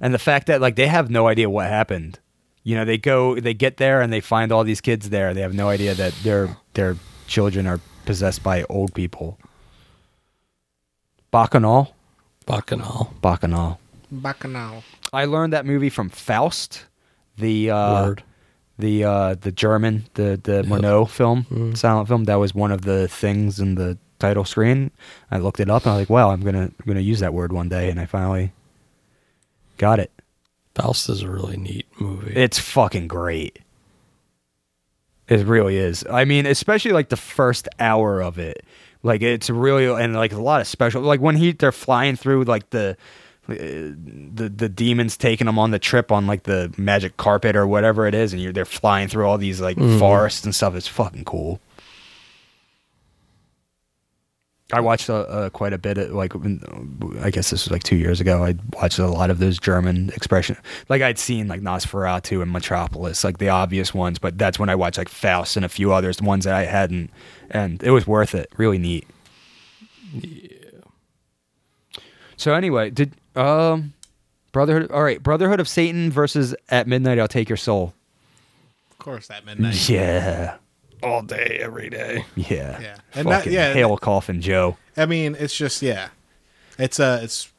And the fact that, like, they have no idea what happened. You know, they go, they get there, and they find all these kids there. They have no idea that their their children are possessed by old people. Bacchanal? Bacchanal. Bacchanal. Bacchanal. I learned that movie from Faust, the uh, Word. the uh, the German, the, the Murnau yep. film, mm. silent film. That was one of the things in the title screen. I looked it up and I was like, wow, I'm gonna I'm gonna use that word one day, and I finally got it. Faust is a really neat movie. It's fucking great. It really is. I mean, especially like the first hour of it. Like it's really and like a lot of special like when he they're flying through like the the the demons taking them on the trip on like the magic carpet or whatever it is, and you're they're flying through all these like mm. forests and stuff. It's fucking cool. I watched uh, uh, quite a bit of, like, I guess this was like two years ago. I watched a lot of those German expression. Like I'd seen like Nosferatu and Metropolis, like the obvious ones, but that's when I watched like Faust and a few others, the ones that I hadn't, and it was worth it. Really neat. Yeah. So anyway, did, um, Brotherhood, all right, Brotherhood of Satan versus At Midnight, I'll Take Your Soul. Of course, At Midnight. Yeah. All day, every day. Yeah. Yeah. And that, yeah, hail coffin Joe. I mean, it's just yeah. It's uh it's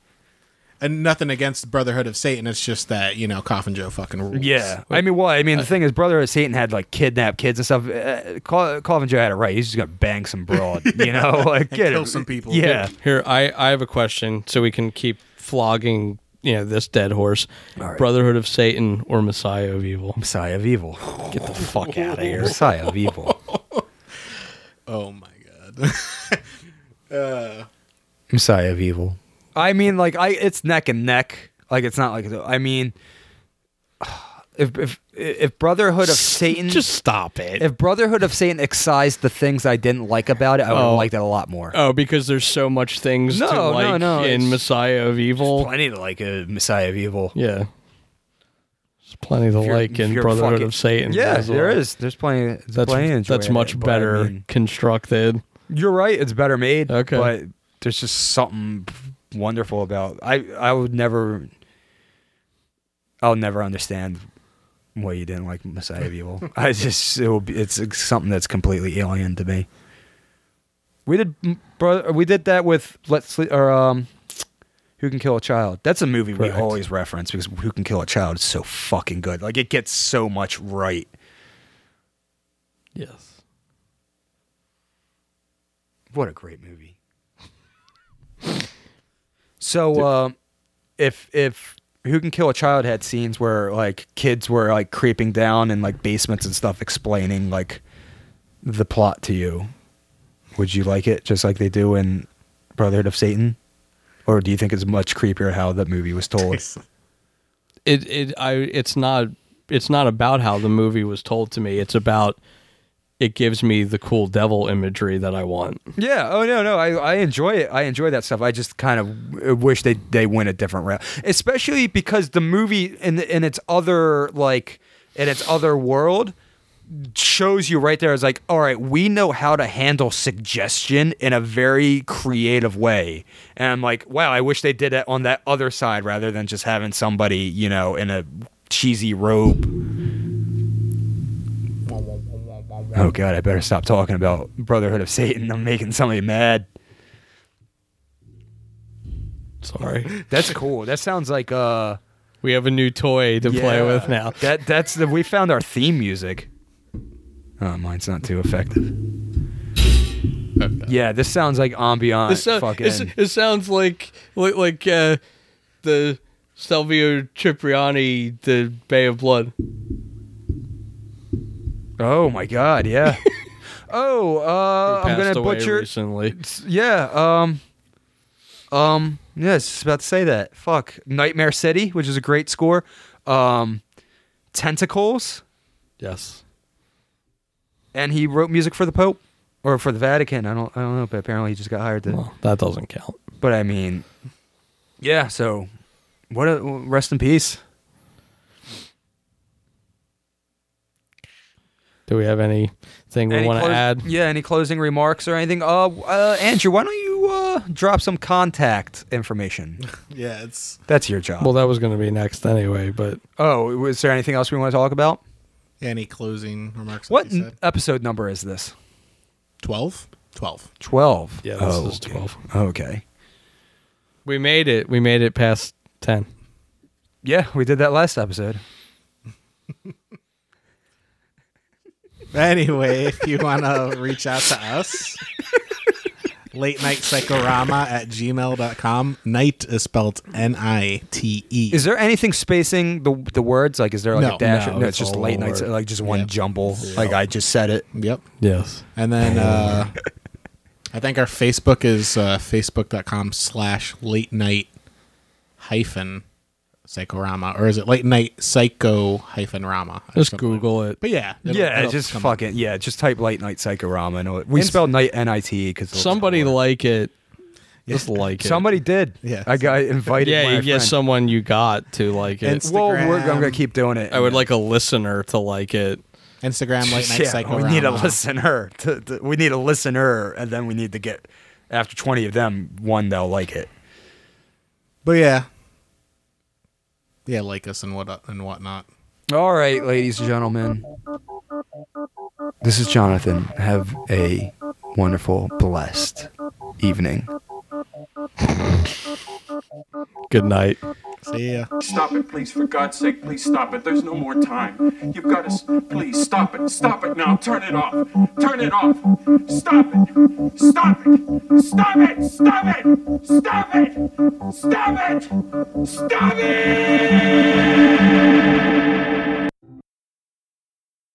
and nothing against Brotherhood of Satan, it's just that, you know, Coffin Joe fucking rules. Yeah. Like, I mean, well, I mean, uh, the thing is Brotherhood of Satan had like kidnapped kids and stuff. Uh, Co- Coffin Joe had it right. He's just going to bang some broad, you know, like get kill it. some people. Yeah. Here, I I have a question so we can keep flogging, you know, this dead horse. Right. Brotherhood of Satan or Messiah of Evil? Messiah of Evil. Get the fuck out of here. Messiah of Evil. Oh, my God. uh. Messiah of Evil. I mean, like, I it's neck and neck. Like, it's not like... I mean... If if if Brotherhood of Satan... Just stop it. If Brotherhood of Satan excised the things I didn't like about it, I would have oh. liked it a lot more. Oh, because there's so much things no, to no, like no, in Messiah of Evil. There's plenty to like in Messiah of Evil. Yeah. There's plenty to like in Brotherhood fucking, of Satan. Yeah, well. there is. There's plenty. There's that's plenty that's much it, better I mean, constructed. You're right. It's better made. Okay. But there's just something wonderful about... I I would never... I'll never understand... Well, you didn't like Messiah of Evil. I just it will be, it's something that's completely alien to me. We did, bro, we did that with Let's Sleep, or um, Who Can Kill a Child. That's a movie Correct. we always reference because Who Can Kill a Child is so fucking good. Like it gets so much right. Yes. What a great movie. So, uh, if if Who Can Kill a Child had scenes where like kids were like creeping down in like basements and stuff, explaining like the plot to you, would you like it just like they do in Brotherhood of Satan, or do you think it's much creepier how the movie was told? It it I it's not it's not about how the movie was told to me. It's about it gives me the cool devil imagery that I want. Yeah. Oh no, no. I, I enjoy it. I enjoy that stuff. I just kind of wish they they went a different route, especially because the movie in in its other like in its other world shows you right there. It's like, all right, we know how to handle suggestion in a very creative way. And I'm like, wow, I wish they did it on that other side rather than just having somebody, you know, in a cheesy robe. Oh God, I better stop talking about Brotherhood of Satan. I'm making somebody mad. Sorry. That's cool. That sounds like uh we have a new toy to yeah, play with now. That that's the we found our theme music. Oh, mine's not too effective. Okay. Yeah, this sounds like ambient this so, fucking. It sounds like like, like uh, the Salvio Cipriani, the Bay of Blood. Oh my God! Yeah. oh, uh, I'm gonna butcher. Recently. Yeah. Um. Um. Yeah, I was just about to say that. Fuck. Nightmare City, which is a great score. Um, Tentacles. Yes. And he wrote music for the Pope or for the Vatican. I don't I don't know, but apparently he just got hired to... Well, that doesn't count. But I mean, yeah, so what a, rest in peace. Do we have anything we any want to clo- add? Yeah, any closing remarks or anything? Uh, uh, Andrew, why don't you uh, drop some contact information? yeah, it's... That's your job. Well, that was going to be next anyway, but... Oh, was there anything else we want to talk about? Any closing remarks? What like n- episode number is this? twelve? twelve. twelve. Yeah, this oh, is twelve. Okay. okay. We made it. We made it past ten. Yeah, we did that last episode. Anyway, if you want to reach out to us, late night psychorama at gmail dot com. Night is spelled N I T E. Is there anything spacing the the words? Like, is there like no, a dash? No, no it's, it's just late night, like just one yep. jumble. Yep. Like I just said it. Yep. Yes. And then uh, I think our Facebook is uh, facebook dot com slash late night hyphen psychorama, or is it late night psycho hyphen rama? Just Google like it. But yeah, it'll, yeah, it'll just fucking up. Yeah, just type late night psychorama. And we and spelled night N I T because somebody like it, yeah. just like it. Somebody did. Yeah, I got invited. yeah, you get someone you got to like it. Instagram. Well, we're, I'm gonna keep doing it. I would yeah. like a listener to like it. Instagram late night yeah, psychorama. We need a listener. To, to, we need a listener, and then we need to get after twenty of them, one that'll like it. But yeah. Yeah, like us and what and whatnot. All right, ladies and gentlemen. This is Jonathan. Have a wonderful, blessed evening. Good night. See ya. Stop it, please. For God's sake, please stop it. There's no more time. You've got to... Please, stop it. Stop it now. Turn it off. Turn it off. Stop it. Stop it. Stop it. Stop it. Stop it. Stop it. Stop it. Stop it.